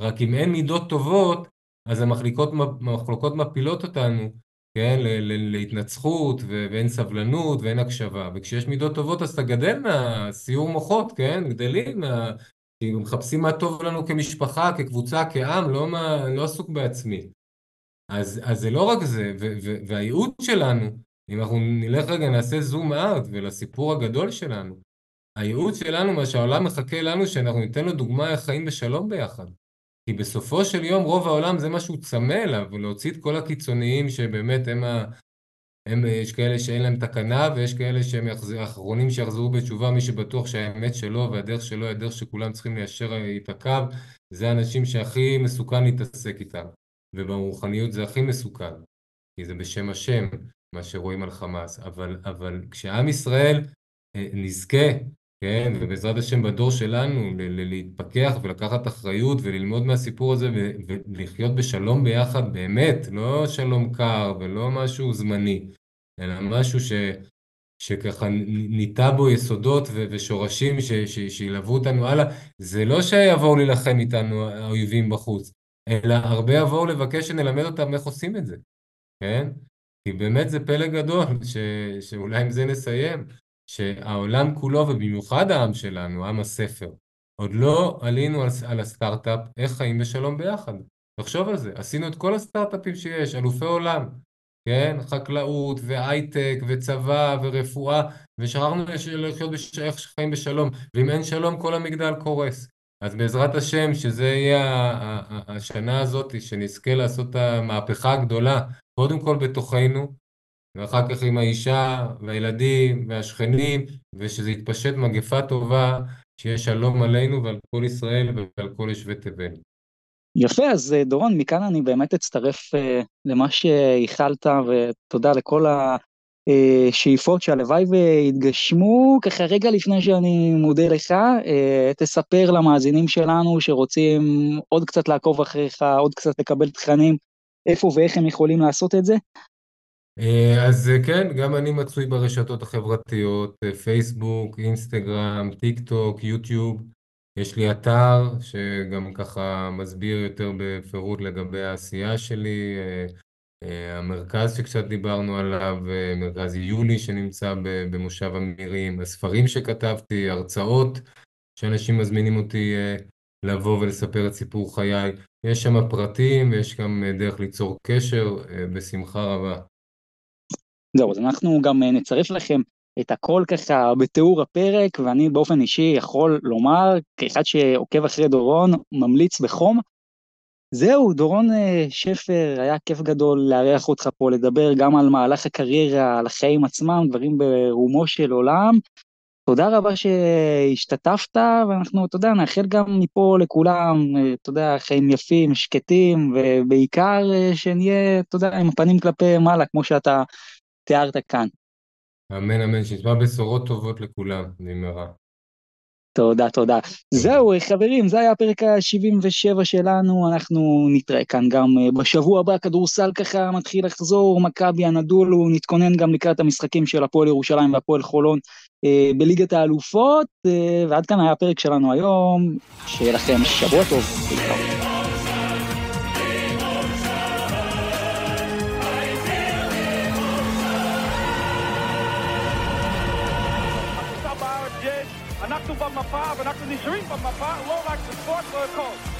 רק אם אין מידות טובות, אז המחלוקות מפילות אותנו, כן? להתנצחות, ואין סבלנות, ואין הקשבה. וכשיש מידות טובות, אז אתה גדל מהסיור מוחות, כן? גדלים, מחפשים מה טוב לנו כמשפחה, כקבוצה, כעם, לא עסוק בעצמי. אז זה לא רק זה, והייעוד שלנו, אם אנחנו נלך רגע, נעשה זום אאוט, ולסיפור הגדול שלנו, הייעוד שלנו, מה שהעולם מחכה לנו, שאנחנו ניתן לו דוגמה לחיים בשלום ביחד. כי בסופו של יום רוב העולם זה מה שהוא צמא אליו, ולהוציא את כל הקיצוניים שבאמת יש כאלה שאין להם תקנה, ויש כאלה שהם האחרונים שיחזרו בתשובה, מי שבטוח שהאמת שלו והדרך שלו, הדרך שכולם צריכים ליישר את הקו, זה האנשים שהכי מסוכן להתעסק איתם, ובמרוחניות זה הכי מסוכן, כי זה בשם השם, מה שרואים על חמאס, אבל כשעם ישראל נזכה, כן, ובעזרת השם בדור שלנו, להתפקח ולקחת אחריות וללמוד מהסיפור הזה ולחיות בשלום ביחד באמת, לא שלום קר ולא משהו זמני, אלא משהו שככה ניטה בו יסודות ושורשים שילוו אותנו הלאה, זה לא שיבואו ללחם איתנו האויבים בחוץ, אלא הרבה יבואו לבקש שנלמד אותם איך עושים את זה, כן? כי באמת זה פלא גדול שאולי עם זה נסיים. שהעולם כולו, ובמיוחד העם שלנו, עם הספר, עוד לא עלינו על הסטארט-אפ, איך חיים בשלום ביחד. תחשוב על זה, עשינו את כל הסטארט-אפים שיש, אלופי עולם, כן? חקלאות, והייטק, וצבא, ורפואה, ושכחנו לחיות איך חיים בשלום, ואם אין שלום, כל המגדל קורס. אז בעזרת השם, שזה יהיה השנה הזאת, שנזכה לעשות את המהפכה הגדולה, קודם כל בתוכנו, ואחר כך עם האישה, והילדים, והשכנים, ושזה יתפשט מגפה טובה, שיש שלום עלינו ועל כל ישראל ועל כל יושבי תבל. יפה, אז דורון, מכאן אני באמת אצטרף למה שהכלת, ותודה לכל השאיפות שהלוואי והתגשמו, ככה רגע לפני שאני מודה לך, תספר למאזינים שלנו שרוצים עוד קצת לעקוב אחריך, עוד קצת לקבל תכנים, איפה ואיך הם יכולים לעשות את זה? אז כן, גם אני מצוי ברשתות החברתיות, פייסבוק, אינסטגרם, טיק טוק, יוטיוב, יש לי אתר שגם ככה מסביר יותר בפירוט לגבי העשייה שלי, המרכז שקצת דיברנו עליו, מרכז יולי שנמצא במושב אמירים, הספרים שכתבתי, הרצאות שאנשים מזמינים אותי לבוא ולספר את סיפור חיי, יש שם פרטים ויש גם דרך ליצור קשר בשמחה רבה. זהו, אז אנחנו גם נצרף לכם את הכל ככה בתיאור הפרק, ואני באופן אישי יכול לומר, כאחד שעוקב אחרי דורון, ממליץ בחום. זהו, דורון שפר, היה כיף גדול להריח אותך פה, לדבר גם על מהלך הקריירה, על החיים עצמם, דברים ברומו של עולם. תודה רבה שהשתתפת, ואנחנו, תודה, נאחל גם מפה לכולם, תודה, חיים יפים, שקטים, ובעיקר שנהיה, תודה, עם הפנים כלפי מעלה, כמו שאתה... תיארת כאן. אמן, אמן, שנשמע בשורות טובות לכולם, נאמרה. תודה, תודה. זהו, חברים, זה היה הפרק ה-77 שלנו, אנחנו נתראה כאן גם בשבוע הבא, כדורסל ככה מתחיל לחזור, מכבי הנדול, הוא נתכונן גם לקראת המשחקים של הפועל ירושלים והפועל חולון בליגת האלופות, ועד כאן היה הפרק שלנו היום, שיהיה לכם שבוע טוב. Five, and after the shooting from my part, low like the sports coach.